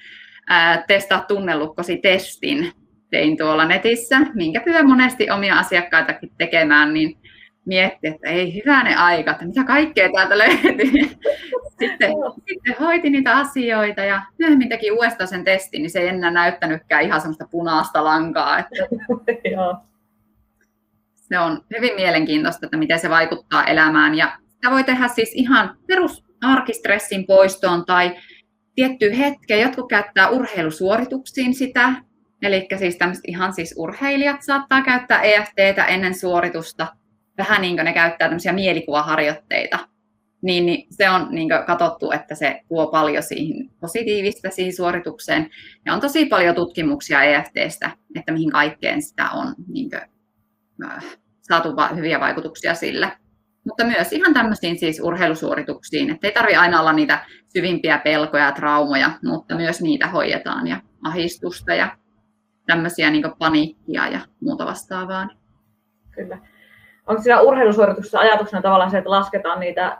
testaa tunnelukkosi testin. Tein tuolla netissä, minkä pyydän monesti omia asiakkaitakin tekemään, niin miettii, että ei hyvänen aika, että mitä kaikkea täältä löytyy. Sitten, sitten hoiti niitä asioita ja myöhemmin teki uudestaan sen testin, niin se ei enää näyttänytkään ihan semmoista punaista lankaa. Että... Se on hyvin mielenkiintoista, että miten se vaikuttaa elämään ja sitä voi tehdä siis ihan perusarkistressin poistoon tai tiettyyn hetkeen. Jotkut käyttää urheilusuorituksiin sitä, eli siis tämmöiset ihan siis urheilijat saattaa käyttää E F T:tä ennen suoritusta, vähän niin kuin ne käyttää tämmöisiä mielikuvaharjoitteita. Niin, niin se on niin kuin katsottu, että se tuo paljon siihen positiivista siihen suoritukseen ja on tosi paljon tutkimuksia E F T:stä, että mihin kaikkeen sitä on niin kuin saatu hyviä vaikutuksia sillä, mutta myös ihan tämmöisiin siis urheilusuorituksiin, että ei tarvitse aina olla niitä syvimpiä pelkoja ja traumoja, mutta myös niitä hoidetaan ja ahdistusta ja tämmöisiä niin kuin paniikkia ja muuta vastaavaa. Kyllä. Onko siinä urheilusuorituksessa ajatuksena tavallaan se, että lasketaan niitä,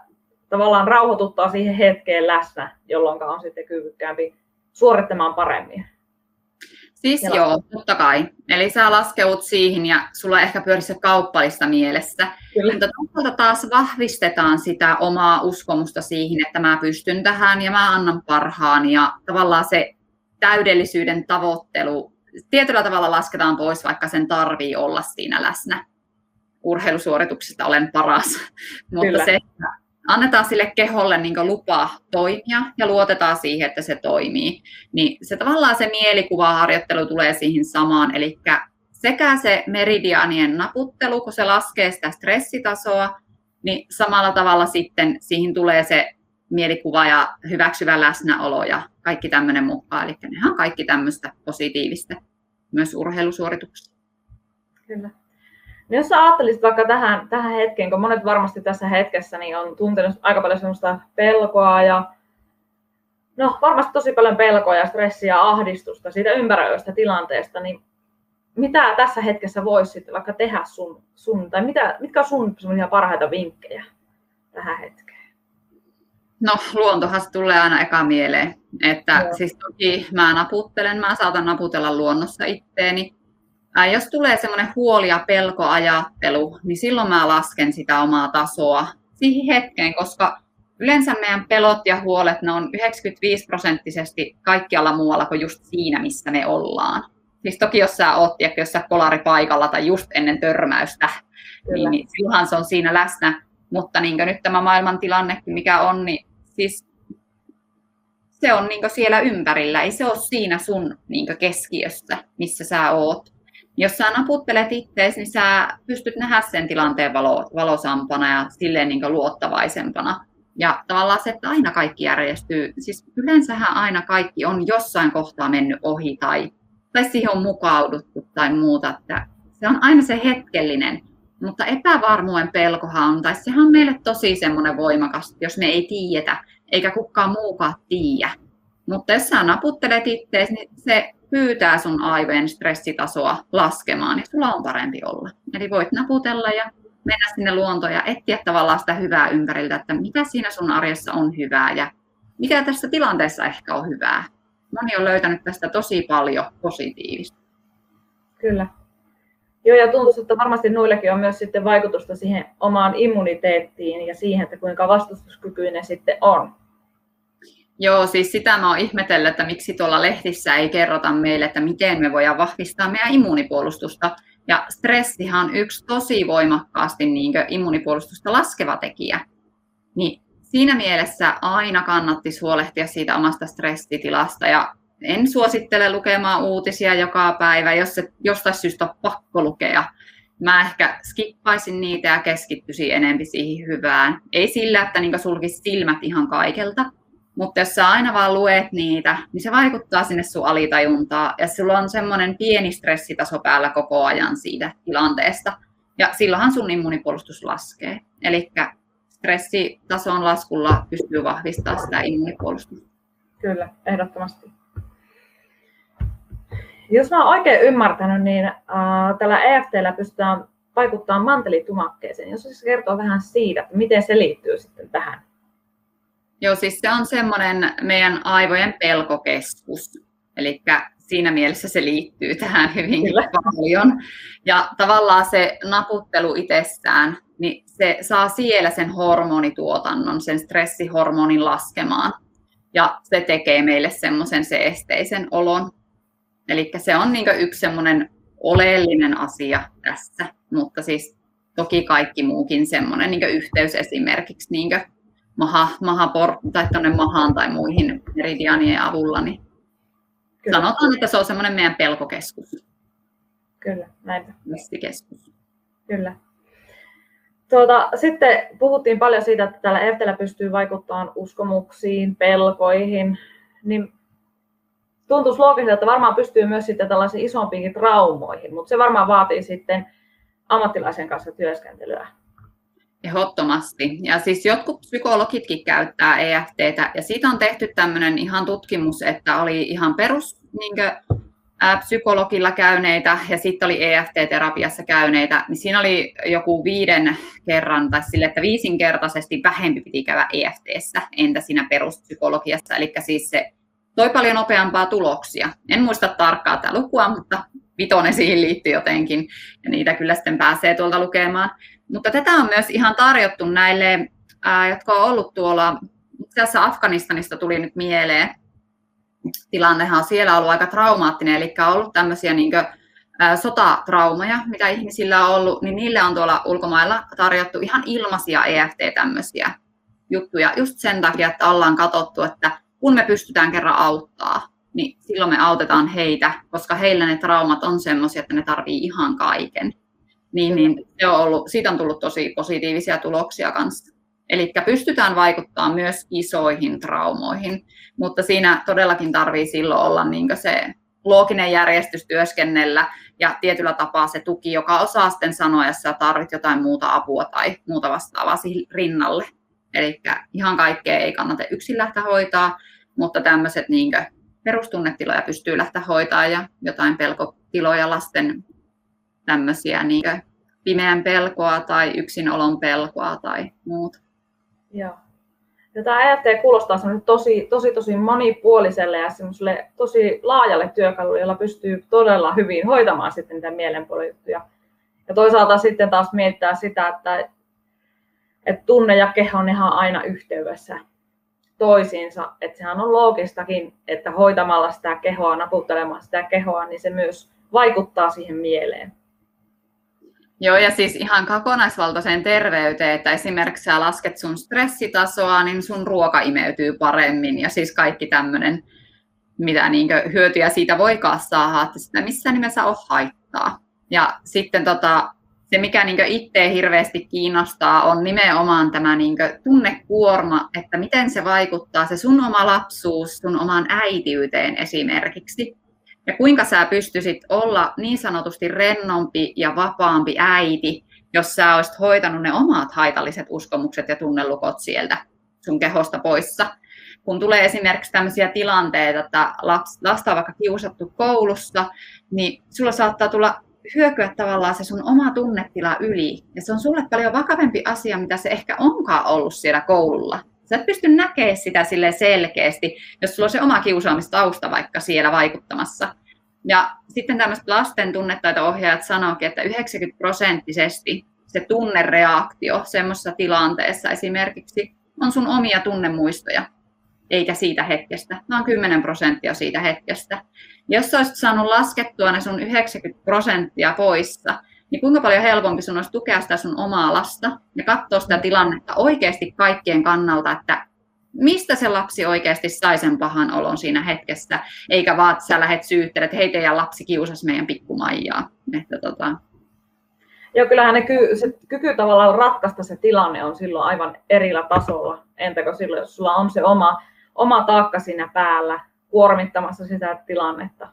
tavallaan rauhoituttaa siihen hetkeen läsnä, jolloin on sitten kyvykkäämpi suorittamaan paremmin? Siis ja joo, totta kai. Eli sä laskeut siihen ja sulla ehkä pyörissä kauppalista mielessä. Kyllä. Mutta toisaalta taas vahvistetaan sitä omaa uskomusta siihen, että mä pystyn tähän ja mä annan parhaan. Ja tavallaan se täydellisyyden tavoittelu tietyllä tavalla lasketaan pois, vaikka sen tarvii olla siinä läsnä. Urheilusuorituksesta olen paras. Mutta se, että annetaan sille keholle niin kuin lupa toimia ja luotetaan siihen, että se toimii, niin se tavallaan se mielikuvaharjoittelu tulee siihen samaan, eli sekä se meridiaanien naputtelu, kun se laskee sitä stressitasoa, niin samalla tavalla sitten siihen tulee se mielikuva ja hyväksyvä läsnäolo ja kaikki tämmöinen mukaan, eli nehän on kaikki tämmöistä positiivista myös urheilusuorituksessa. Kyllä. No jos sä ajattelisit vaikka tähän, tähän hetkeen, kun monet varmasti tässä hetkessä niin on tuntenut aika paljon semmoista pelkoa ja no varmasti tosi paljon pelkoa ja stressiä ja ahdistusta siitä ympäröivästä tilanteesta, niin mitä tässä hetkessä voisi sitten vaikka tehdä sun, sun tai mitä, mitkä on sun semmoisia parhaita vinkkejä tähän hetkeen? No luontohan tulee aina eka mieleen, että no. Siis toki mä naputtelen, mä saatan naputella luonnossa itteeni. Jos tulee semmoinen huoli- ja pelkoajattelu, niin silloin mä lasken sitä omaa tasoa siihen hetkeen, koska yleensä meidän pelot ja huolet, ne on yhdeksänkymmentäviisi prosenttisesti kaikkialla muualla kuin just siinä, missä me ollaan. Siis toki jos sä oot, tiedätkö, jos sä kolari paikalla tai just ennen törmäystä, Kyllä. niin silloinhan se on siinä läsnä. Mutta niin nyt tämä maailman tilanne, mikä on, niin siis se on niin siellä ympärillä, ei se ole siinä sun niin keskiössä, missä sä oot. Jos sä naputtelet itseäsi, niin sä pystyt nähdä sen tilanteen valo, valosampana ja silleen niin luottavaisempana. Ja tavallaan se, että aina kaikki järjestyy. Siis yleensähän aina kaikki on jossain kohtaa mennyt ohi tai, tai siihen on mukauduttu tai muuta. Että se on aina se hetkellinen, mutta epävarmuuden pelkohan on, tai sehän on meille tosi semmoinen voimakas, jos me ei tiedetä, eikä kukaan muukaan tiedä. Mutta jos sä naputtelet itseäsi, niin se pyytää sun aivojen stressitasoa laskemaan, niin sulla on parempi olla. Eli voit naputella ja mennä sinne luontoon ja etsiä tavallaan sitä hyvää ympäriltä, että mitä siinä sun arjessa on hyvää ja mikä tässä tilanteessa ehkä on hyvää. Moni on löytänyt tästä tosi paljon positiivista. Kyllä. Joo, ja tuntuu, että varmasti noillakin on myös sitten vaikutusta siihen omaan immuniteettiin ja siihen, että kuinka vastustuskykyinen sitten on. Joo, siis sitä mä oon ihmetellyt, että miksi tuolla lehdissä ei kerrota meille, että miten me voidaan vahvistaa meidän immunipuolustusta. Ja stressihan on yksi tosi voimakkaasti niin kuin immunipuolustusta laskeva tekijä. Niin siinä mielessä aina kannattisi huolehtia siitä omasta stressitilasta. Ja en suosittele lukemaan uutisia joka päivä, jos se jostain syystä on pakko lukea. Mä ehkä skippaisin niitä ja keskittyisin enemmän siihen hyvään. Ei sillä, että niin kuin sulkisi silmät ihan kaikelta. Mutta jos sä aina vaan luet niitä, niin se vaikuttaa sinne sun alitajuntaan ja sulla on semmoinen pieni stressitaso päällä koko ajan siitä tilanteesta. Ja silloinhan sun immunipuolustus laskee. Eli stressitason laskulla pystyy vahvistamaan sitä immunipuolustusta. Kyllä, ehdottomasti. Jos mä oon oikein ymmärtänyt, niin äh, tällä E F T:llä pystytään vaikuttamaan mantelitumakkeeseen. Jos siis kertoo vähän siitä, että miten se liittyy sitten tähän. Joo, siis se on semmoinen meidän aivojen pelkokeskus, eli siinä mielessä se liittyy tähän hyvinkin paljon. Ja tavallaan se naputtelu itsestään, niin se saa siellä sen hormonituotannon, sen stressihormonin laskemaan. Ja se tekee meille semmoisen se esteisen olon. Eli se on niin kuin yksi semmoinen oleellinen asia tässä, mutta siis toki kaikki muukin semmoinen niin kuin yhteys esimerkiksi niin kuin maha, maha tai tuonne mahaan tai muihin meridianien avulla, niin Kyllä. sanotaan, että se on semmoinen meidän pelkokeskus. Kyllä, näinpä. Mestikeskus. Kyllä. Tuota, sitten puhuttiin paljon siitä, että täällä E F T:llä pystyy vaikuttamaan uskomuksiin, pelkoihin, niin tuntuisi loogiselta, että varmaan pystyy myös sitten tällaisiin isompiinkin traumoihin, mutta se varmaan vaatii sitten ammattilaisen kanssa työskentelyä. Ehdottomasti. Ja siis jotkut psykologitkin käyttää E F T:tä ja siitä on tehty tämmöinen ihan tutkimus, että oli ihan perus niin kuin, ä, psykologilla käyneitä ja sitten oli E F T-terapiassa käyneitä, niin siinä oli joku viiden kerran tai sille, että viisinkertaisesti vähempi piti käydä E F T:ssä entä siinä peruspsykologiassa. Eli siis se toi paljon nopeampaa tuloksia. En muista tarkkaa tämä lukua, mutta vitonen siihen liittyy jotenkin ja niitä kyllä sitten pääsee tuolta lukemaan. Mutta tätä on myös ihan tarjottu näille, ää, jotka on ollut tuolla, itse asiassa Afganistanista tuli nyt mieleen, tilannehan on siellä ollut aika traumaattinen, eli on ollut tämmöisiä niin kuin, ää, sotatraumaja, mitä ihmisillä on ollut, niin niille on tuolla ulkomailla tarjottu ihan ilmaisia E F T-tämmöisiä juttuja just sen takia, että ollaan katsottu, että kun me pystytään kerran auttaa, niin silloin me autetaan heitä, koska heillä ne traumat on semmoisia, että ne tarvii ihan kaiken. Niin, niin se on ollut, siitä on tullut tosi positiivisia tuloksia kanssa. Eli pystytään vaikuttamaan myös isoihin traumoihin, mutta siinä todellakin tarvii silloin olla niin kuin se looginen järjestys työskennellä ja tietyllä tapaa se tuki, joka osaa sitten sanoa, jos sä tarvit jotain muuta apua tai muuta vastaavaa siihen rinnalle. Eli ihan kaikkea ei kannata yksin lähteä hoitaa, mutta tämmöiset niin kuin perustunnetiloja pystyy lähteä hoitaa ja jotain pelkotiloja, lasten tämmöisiä niin kuin pimeän pelkoa tai yksinolon pelkoa tai muuta. Joo. Ja tämä ajattelu kuulostaa tosi, tosi, tosi monipuoliselle ja tosi laajalle työkalulle, jolla pystyy todella hyvin hoitamaan sitten niitä mielenpuolijuttuja. Ja toisaalta sitten taas miettää sitä, että, että tunne ja keho on ihan aina yhteydessä toisiinsa. Että sehän on loogistakin, että hoitamalla sitä kehoa, naputtelemaan sitä kehoa, niin se myös vaikuttaa siihen mieleen. Joo, ja siis ihan kokonaisvaltaiseen terveyteen, että esimerkiksi sä lasket sun stressitasoa, niin sun ruoka imeytyy paremmin. Ja siis kaikki tämmöinen, mitä niinkö hyötyjä siitä voikaan saada, että sitä missään nimessä on haittaa. Ja sitten tota, se, mikä niinkö itseä hirveästi kiinnostaa, on nimenomaan tämä niinkö tunnekuorma, että miten se vaikuttaa se sun oma lapsuus, sun omaan äitiyteen esimerkiksi. Ja kuinka sä pystyisit olla niin sanotusti rennompi ja vapaampi äiti, jos sä olisit hoitanut ne omat haitalliset uskomukset ja tunnelukot sieltä sun kehosta poissa. Kun tulee esimerkiksi tämmöisiä tilanteita, että lasta on vaikka kiusattu koulussa, niin sulla saattaa tulla hyökyä tavallaan se sun oma tunnetila yli. Ja se on sulle paljon vakavempi asia, mitä se ehkä onkaan ollut siellä koululla. Sä et pysty näkemään sitä selkeästi, jos sulla on se oma kiusaamistausta vaikka siellä vaikuttamassa. Ja sitten tämmöiset lasten tunnetaito-ohjaajat sanookin, että yhdeksänkymmentä prosenttisesti se tunnereaktio semmoisessa tilanteessa esimerkiksi on sun omia tunnemuistoja, eikä siitä hetkestä, vaan kymmenen prosenttia siitä hetkestä. Ja jos sä olisit saanut laskettua ne sun yhdeksänkymmentä prosenttia poissa, niin kuinka paljon helpompi sun olisi tukea sitä sun omaa lasta ja katsoa sitä tilannetta oikeasti kaikkien kannalta, että mistä se lapsi oikeasti sai sen pahan olon siinä hetkessä, eikä vaan, että sä lähdet syyttelemään, että hei, teidän lapsi kiusasi meidän pikkumaijaa. Että tota... Joo, kyllähän ne ky- se kyky tavallaan ratkaista se tilanne on silloin aivan erillä tasolla. Entäkö silloin, jos sulla on se oma, oma taakka siinä päällä kuormittamassa sitä tilannetta?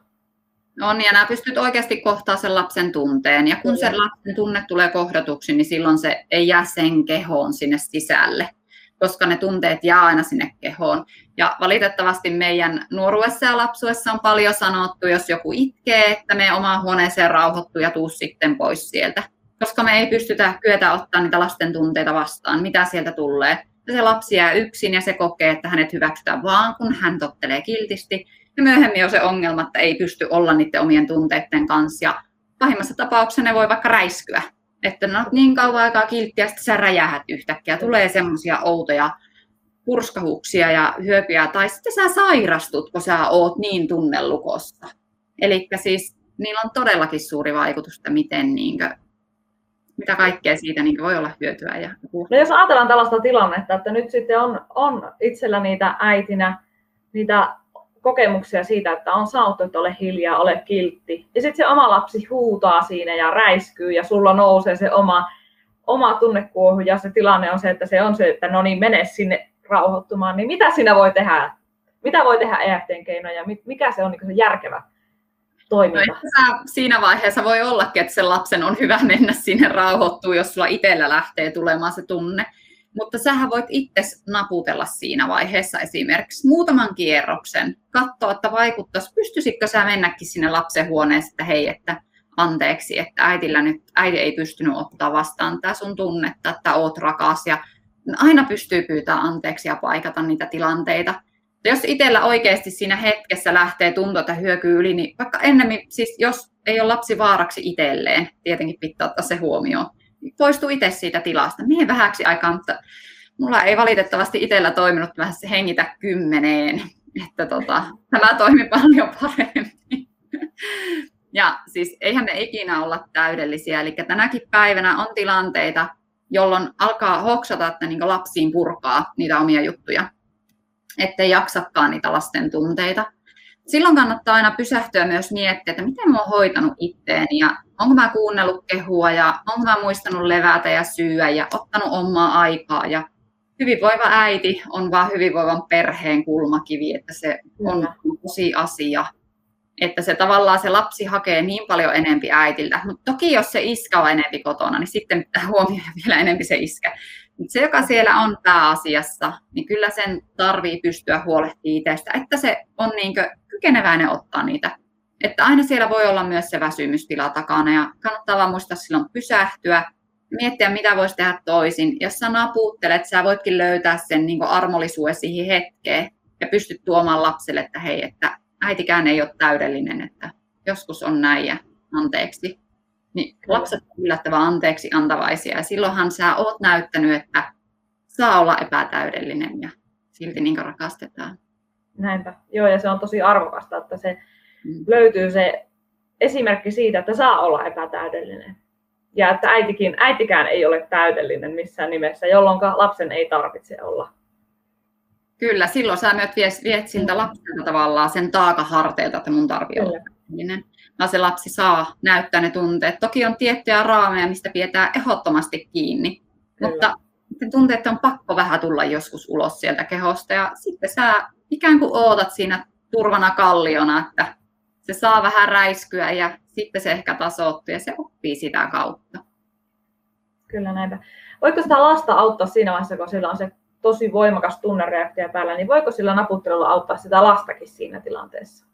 No niin, ja nämä pystyt oikeasti kohtaamaan sen lapsen tunteen. Ja kun se lapsen tunne tulee kohdatuksi, niin silloin se ei jää sen kehoon sinne sisälle, koska ne tunteet jää aina sinne kehoon. Ja valitettavasti meidän nuoruudessa ja lapsuudessa on paljon sanottu, jos joku itkee, että mene omaan huoneeseen rauhoittuu ja tuu sitten pois sieltä. Koska me ei pystytä kyetä ottaa niitä lasten tunteita vastaan, mitä sieltä tulee. Ja se lapsi jää yksin ja se kokee, että hänet hyväksytään vaan, kun hän tottelee kiltisti. Ja myöhemmin on se ongelma, että ei pysty olla niiden omien tunteiden kanssa. Ja pahimmassa tapauksessa ne voi vaikka räiskyä. Että no niin kauan aikaa kilttiä, sitten sä räjähät yhtäkkiä. Tulee semmoisia outoja purskahuuksia ja hyökyjä. Tai sitten sä sairastut, kun sä oot niin tunnelukossa. Eli siis niillä on todellakin suuri vaikutus, että miten, niin kuin, mitä kaikkea siitä niin voi olla hyötyä. Ja... No jos ajatellaan tällaista tilannetta, että nyt sitten on, on itsellä niitä äitinä, niitä... kokemuksia siitä, että on saanut, että ole hiljaa, ole kiltti. Ja sitten se oma lapsi huutaa siinä ja räiskyy ja sulla nousee se oma, oma tunnekuohu ja se tilanne on se, että se on se, että no niin, mene sinne rauhoittumaan. Niin mitä sinä voi tehdä? Mitä voi tehdä E F T:n keinoja? Mikä se on niin kuin se järkevä toiminta? No, sä, siinä vaiheessa voi ollakin, että sen lapsen on hyvä mennä sinne rauhoittumaan, jos sulla itsellä lähtee tulemaan se tunne. Mutta sähän voit itse naputella siinä vaiheessa esimerkiksi muutaman kierroksen, katsoa, että vaikuttaisi, pystyisitkö sä mennäkin sinne lapsen huoneeseen, että hei, että anteeksi, että äitillä nyt, äiti ei pystynyt ottaa vastaan tää sun tunnetta, että oot rakas ja aina pystyy pyytämään anteeksi ja paikata niitä tilanteita. Ja jos itsellä oikeasti siinä hetkessä lähtee tuntua, että hyökyy yli, niin vaikka ennemmin, siis jos ei ole lapsi vaaraksi itselleen, tietenkin pitää ottaa se huomioon. Poistu itse siitä tilasta, mihin vähäksi aikaa, mutta mulla ei valitettavasti itsellä toiminut vähän se hengitä kymmeneen, että tota, tämä toimi paljon paremmin. Ja siis eihän me ikinä olla täydellisiä, eli tänäkin päivänä on tilanteita, jolloin alkaa hoksata, että niin kuin lapsiin purkaa niitä omia juttuja, ettei jaksakaan niitä lasten tunteita. Silloin kannattaa aina pysähtyä myös miettiä, että miten mä oon hoitanut itteeni ja onko mä kuunnellut kehua ja onko mä muistanut levätä ja syyä ja ottanut omaa aikaa. Ja hyvinvoiva äiti on vaan hyvinvoivan perheen kulmakivi, että se on tosi asia. Että se tavallaan se lapsi hakee niin paljon enempi äitiltä. Mutta toki jos se iskä on enempi kotona, niin sitten pitää huomioida vielä enempi se iskä. Mutta se, joka siellä on pääasiassa, niin kyllä sen tarvii pystyä huolehtimaan itsestä, että se on niinkö kykeneväinen ottaa niitä. Että aina siellä voi olla myös se väsymystila takana ja kannattaa vaan muistaa silloin pysähtyä, miettiä mitä voisi tehdä toisin. Jos sä napuuttelet, sä voitkin löytää sen niin kuin armollisuuden siihen hetkeen ja pystyt tuomaan lapselle, että hei, että äitikään ei ole täydellinen, että joskus on näin ja anteeksi. Niin lapset on yllättävän anteeksi antavaisia ja silloinhan sä oot näyttänyt, että saa olla epätäydellinen ja silti niin kuin rakastetaan. Näinpä. Joo, ja se on tosi arvokasta, että se mm. löytyy se esimerkki siitä, että saa olla epätäydellinen. Ja että äitikin, äitikään ei ole täydellinen missään nimessä, jolloin lapsen ei tarvitse olla. Kyllä, silloin sä myöt viet siltä lapselta tavallaan sen taakaharteilta, että mun tarvii olla täydellinen. No, se lapsi saa näyttää ne tunteet. Toki on tiettyjä raameja, mistä pidetään ehdottomasti kiinni. Kyllä. Mutta tunteet on pakko vähän tulla joskus ulos sieltä kehosta. Ja sitten sä ikään kuin ootat siinä turvana kalliona, että se saa vähän räiskyä ja sitten se ehkä tasoittuu ja se oppii sitä kautta. Kyllä näinpä. Voiko sitä lasta auttaa siinä vaiheessa, kun sillä on se tosi voimakas tunnereaktio päällä, niin voiko sillä naputtelulla auttaa sitä lastakin siinä tilanteessa?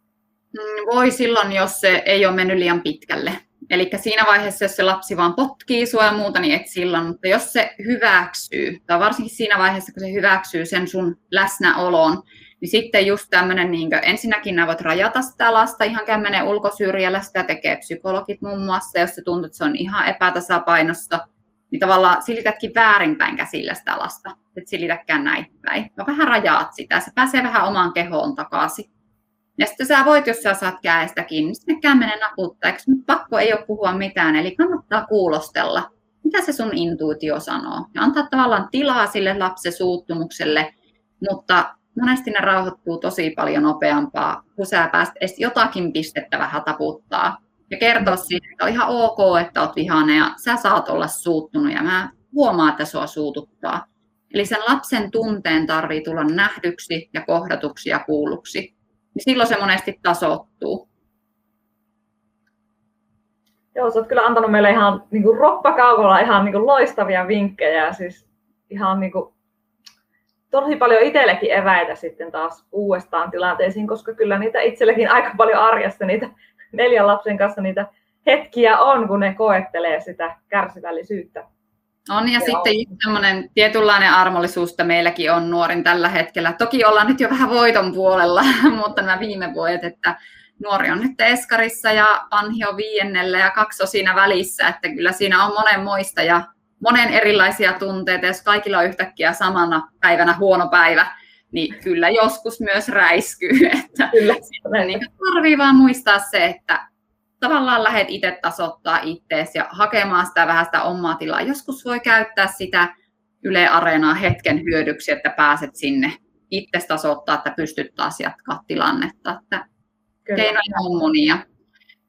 Voi silloin, jos se ei ole mennyt liian pitkälle. Eli siinä vaiheessa, jos se lapsi vaan potkii sua ja muuta, niin et silloin. Mutta jos se hyväksyy, tai varsinkin siinä vaiheessa, kun se hyväksyy sen sun läsnäolon, niin sitten just tämmöinen, niin ensinnäkin nämä voit rajata sitä lasta ihan kämmenen ulkosyrjällä, sitä tekee psykologit muun muassa, jos se tuntuu, että se on ihan epätasapainossa, niin tavallaan silitätkin väärinpäin käsillä sitä lasta, et silitäkään näin päin. No, vähän rajaat sitä, se pääsee vähän omaan kehoon takaisin. Ja sitten sä voit, jos sä saat käestä kiinni, niin sinne kämmenen naputtaa, eikö nyt pakko ei ole puhua mitään, eli kannattaa kuulostella, mitä se sun intuitio sanoo. Ja antaa tavallaan tilaa sille lapsen suuttumukselle, mutta monesti ne rauhoittuu tosi paljon nopeampaa, kun sä pääset edes jotakin pistettä vähän taputtaa. Ja kertoa siitä, että on ihan ok, että oot vihainen ja sä saat olla suuttunut ja mä huomaan, että sua suututtaa. Eli sen lapsen tunteen tarvii tulla nähdyksi ja kohdatuksi ja kuulluksi. Niin silloin se monesti tasoittuu. Joo, sä oot kyllä antanut meille ihan niin kuin roppakaukolla ihan niin kuin loistavia vinkkejä. Siis ihan niin kuin tosi paljon itsellekin eväitä sitten taas uudestaan tilanteisiin, koska kyllä niitä itsellekin aika paljon arjessa niitä neljän lapsen kanssa niitä hetkiä on, kun ne koettelee sitä kärsivällisyyttä. On ja, ja sitten on semmoinen tietynlainen armollisuus, että meilläkin on nuorin tällä hetkellä. Toki ollaan nyt jo vähän voiton puolella, mutta nämä viime vuodet, että nuori on nyt eskarissa ja Anhi on viiennellä ja kaksi on siinä välissä, että kyllä siinä on monen moista ja monen erilaisia tunteita, jos kaikilla on yhtäkkiä samana päivänä huono päivä, niin kyllä joskus myös räiskyy. Että kyllä. Niin tarvii vaan muistaa se, että tavallaan lähdet itse tasoittaa ittees ja hakemaan sitä vähän sitä omaa tilaa. Joskus voi käyttää sitä Yle Areenaa hetken hyödyksi, että pääset sinne itse tasoittaa, että pystyt taas jatkaa tilannetta. Että keinoja on monia.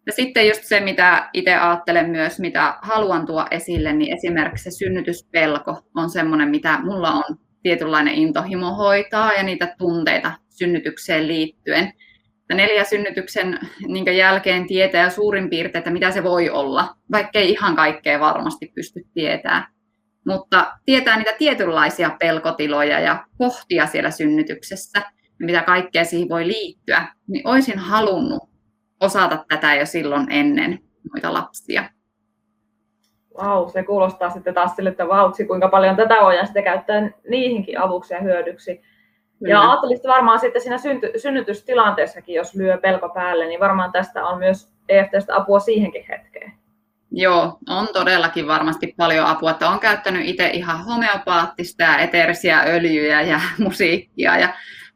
Ja sitten just se, mitä itse ajattelen myös, mitä haluan tuoda esille, niin esimerkiksi se synnytyspelko on semmoinen, mitä mulla on tietynlainen intohimo hoitaa ja niitä tunteita synnytykseen liittyen. Neljä synnytyksen jälkeen tietää suurin piirtein, että mitä se voi olla, vaikkei ihan kaikkea varmasti pysty tietämään. Mutta tietää niitä tietynlaisia pelkotiloja ja kohtia siellä synnytyksessä, mitä kaikkea siihen voi liittyä, niin olisin halunnut osata tätä jo silloin ennen noita lapsia. Vau, se kuulostaa sitten taas sille, että vautsi, kuinka paljon tätä voidaan sitten käyttää niihinkin avuksi ja hyödyksi. Kyllä. Ja ajattelisit varmaan sitten siinä synty- synnytystilanteessakin, jos lyö pelko päälle, niin varmaan tästä on myös E F T:stä apua siihenkin hetkeen. Joo, on todellakin varmasti paljon apua, että olen käyttänyt itse ihan homeopaattista ja eteerisiä öljyjä ja musiikkia ja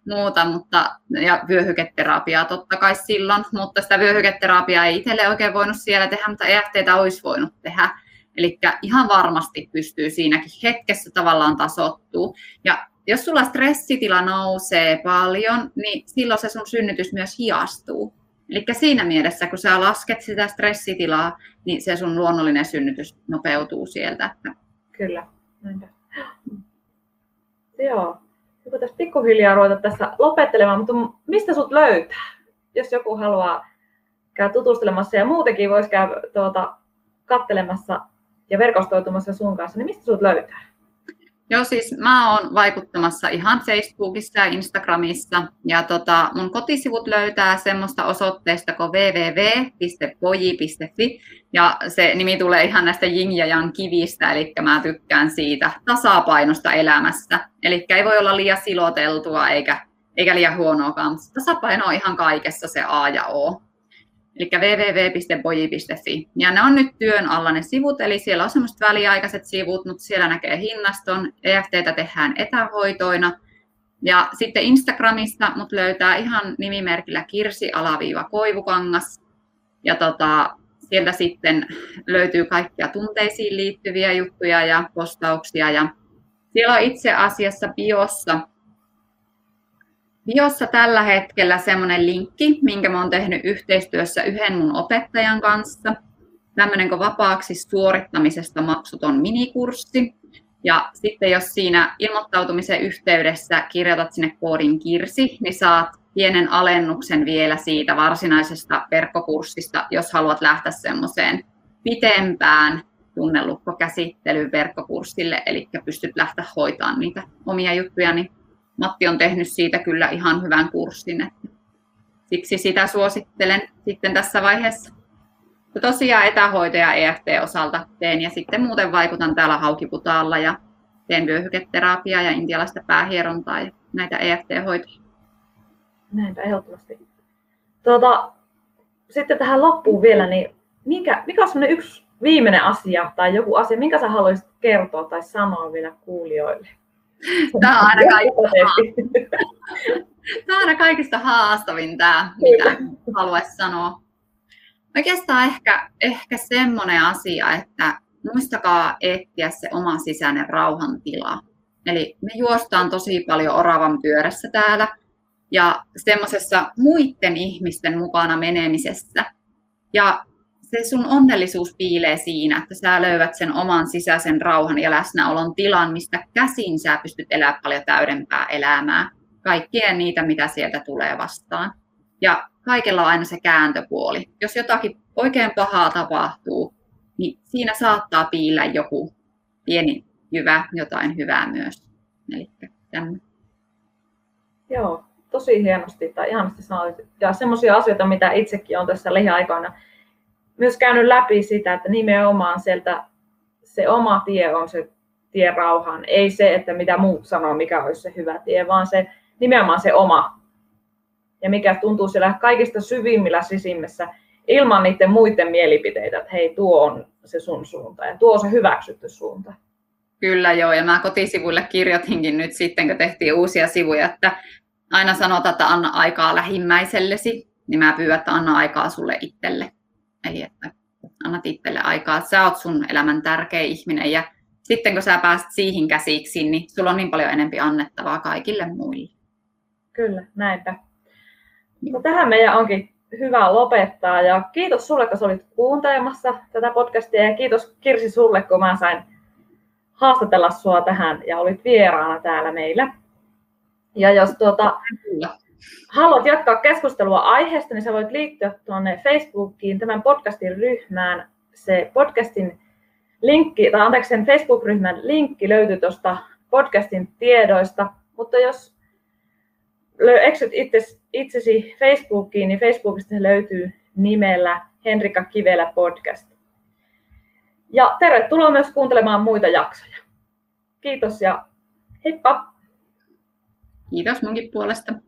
muuta, mutta, ja vyöhyketerapiaa totta kai silloin, mutta sitä vyöhyketerapiaa ei itselle oikein voinut siellä tehdä, mutta E F T:tä olisi voinut tehdä. Eli ihan varmasti pystyy siinäkin hetkessä tavallaan tasoittuu. Ja jos sulla stressitila nousee paljon, niin silloin se sun synnytys myös hiastuu. Eli siinä mielessä, kun sä lasket sitä stressitilaa, niin se sun luonnollinen synnytys nopeutuu sieltä. Kyllä. Näin. Joo. Joku tässä pikkuhiljaa ruveta tässä lopettelemaan, mutta mistä sut löytää? Jos joku haluaa käydä tutustelemassa ja muutenkin voisi käydä tuota, katselemassa ja verkostoitumassa sun kanssa, niin mistä sut löytää? Joo, siis mä oon vaikuttamassa ihan Facebookissa ja Instagramissa ja tota, mun kotisivut löytää semmoista osoitteesta kuin double-u double-u double-u piste boji piste fi ja se nimi tulee ihan näistä yin ja yang kivistä, eli mä tykkään siitä tasapainosta elämässä. Eli ei voi olla liian siloteltua eikä, eikä liian huonoakaan, mutta tasapaino on ihan kaikessa se A ja O. Eli double-u double-u double-u piste boji piste fi. Ja ne on nyt työn alla ne sivut, eli siellä on semmoiset väliaikaiset sivut, mutta siellä näkee hinnaston, E F T:tä tehdään etähoitoina. Ja sitten Instagramista mut löytää ihan nimimerkillä kirsi-koivukangas. Ja tota, sieltä sitten löytyy kaikkia tunteisiin liittyviä juttuja ja postauksia. Ja siellä on itse asiassa biossa. Jossa tällä hetkellä semmoinen linkki, minkä mä oon tehnyt yhteistyössä yhden mun opettajan kanssa. Tämmöinen kuin vapaaksi suorittamisesta maksuton minikurssi. Ja sitten jos siinä ilmoittautumisen yhteydessä kirjoitat sinne koodin Kirsi, niin saat pienen alennuksen vielä siitä varsinaisesta verkkokurssista, jos haluat lähteä semmoiseen pitempään tunnelukkokäsittelyyn verkkokurssille. Eli pystyt lähteä hoitamaan niitä omia juttujani. Matti on tehnyt siitä kyllä ihan hyvän kurssin, että siksi sitä suosittelen sitten tässä vaiheessa. Tosiaan etähoito- ja E F T-osalta teen ja sitten muuten vaikutan täällä Haukiputaalla ja teen vyöhyketerapiaa ja intialaista päähierontaa ja näitä E F T-hoitoja. Näinpä ehdottomasti. Tuota, sitten tähän loppuun vielä, niin mikä, mikä on sellainen yksi viimeinen asia tai joku asia, minkä sä haluaisit kertoa tai sanoa vielä kuulijoille? Tämä on aina kaikista, tämä on aina kaikista haastavin tämä, mitä haluaisi sanoa. Oikeastaan ehkä, ehkä semmoinen asia, että muistakaa etsiä se oma sisäinen rauhantila. Eli me juostaan tosi paljon oravan pyörässä täällä ja semmoisessa muiden ihmisten mukana menemisessä. Ja se sun onnellisuus piilee siinä, että sä löydät sen oman sisäisen rauhan ja läsnäolon tilan, mistä käsin sä pystyt elämään paljon täydempää elämää. Kaikkea niitä, mitä sieltä tulee vastaan. Ja kaikella on aina se kääntöpuoli. Jos jotakin oikein pahaa tapahtuu, niin siinä saattaa piillä joku pieni hyvä, jotain hyvää myös. Eli tämän. Joo, tosi hienosti tai ihanasti sanoit. Ja semmoisia asioita, mitä itsekin olen tässä lähiaikoina myös käynyt läpi sitä, että nimenomaan sieltä se oma tie on se tie rauhaan. Ei se, että mitä muut sanoo, mikä olisi se hyvä tie, vaan se nimenomaan se oma. Ja mikä tuntuu siellä kaikista syvimmillä sisimmissä ilman niiden muiden mielipiteitä, että hei, tuo on se sun suunta ja tuo on se hyväksytty suunta. Kyllä joo, ja mä kotisivuille kirjoitinkin nyt sitten, kun tehtiin uusia sivuja, että aina sanotaan, että anna aikaa lähimmäisellesi, niin mä pyydän, että anna aikaa sulle itselle. Eli että annat itselle aikaa, että sä oot sun elämän tärkeä ihminen ja sitten kun sä pääset siihen käsiksi, niin sulla on niin paljon enemmän annettavaa kaikille muille. Kyllä, näinpä. No, tähän meidän onkin hyvä lopettaa ja kiitos sulle, kun sä olit kuuntelemassa tätä podcastia ja kiitos Kirsi sulle, kun mä sain haastatella sua tähän ja olit vieraana täällä meillä. Ja jos tuota... haluat jatkaa keskustelua aiheesta, niin sä voit liittyä tuonne Facebookiin tämän podcastin ryhmään. Se podcastin linkki, tai anteeksi sen Facebook-ryhmän linkki löytyy tuosta podcastin tiedoista. Mutta jos eksyt itses, itsesi Facebookiin, niin Facebookista se löytyy nimellä Henriikka Kivelä podcast. Ja tervetuloa myös kuuntelemaan muita jaksoja. Kiitos ja heippa! Kiitos munkin puolesta.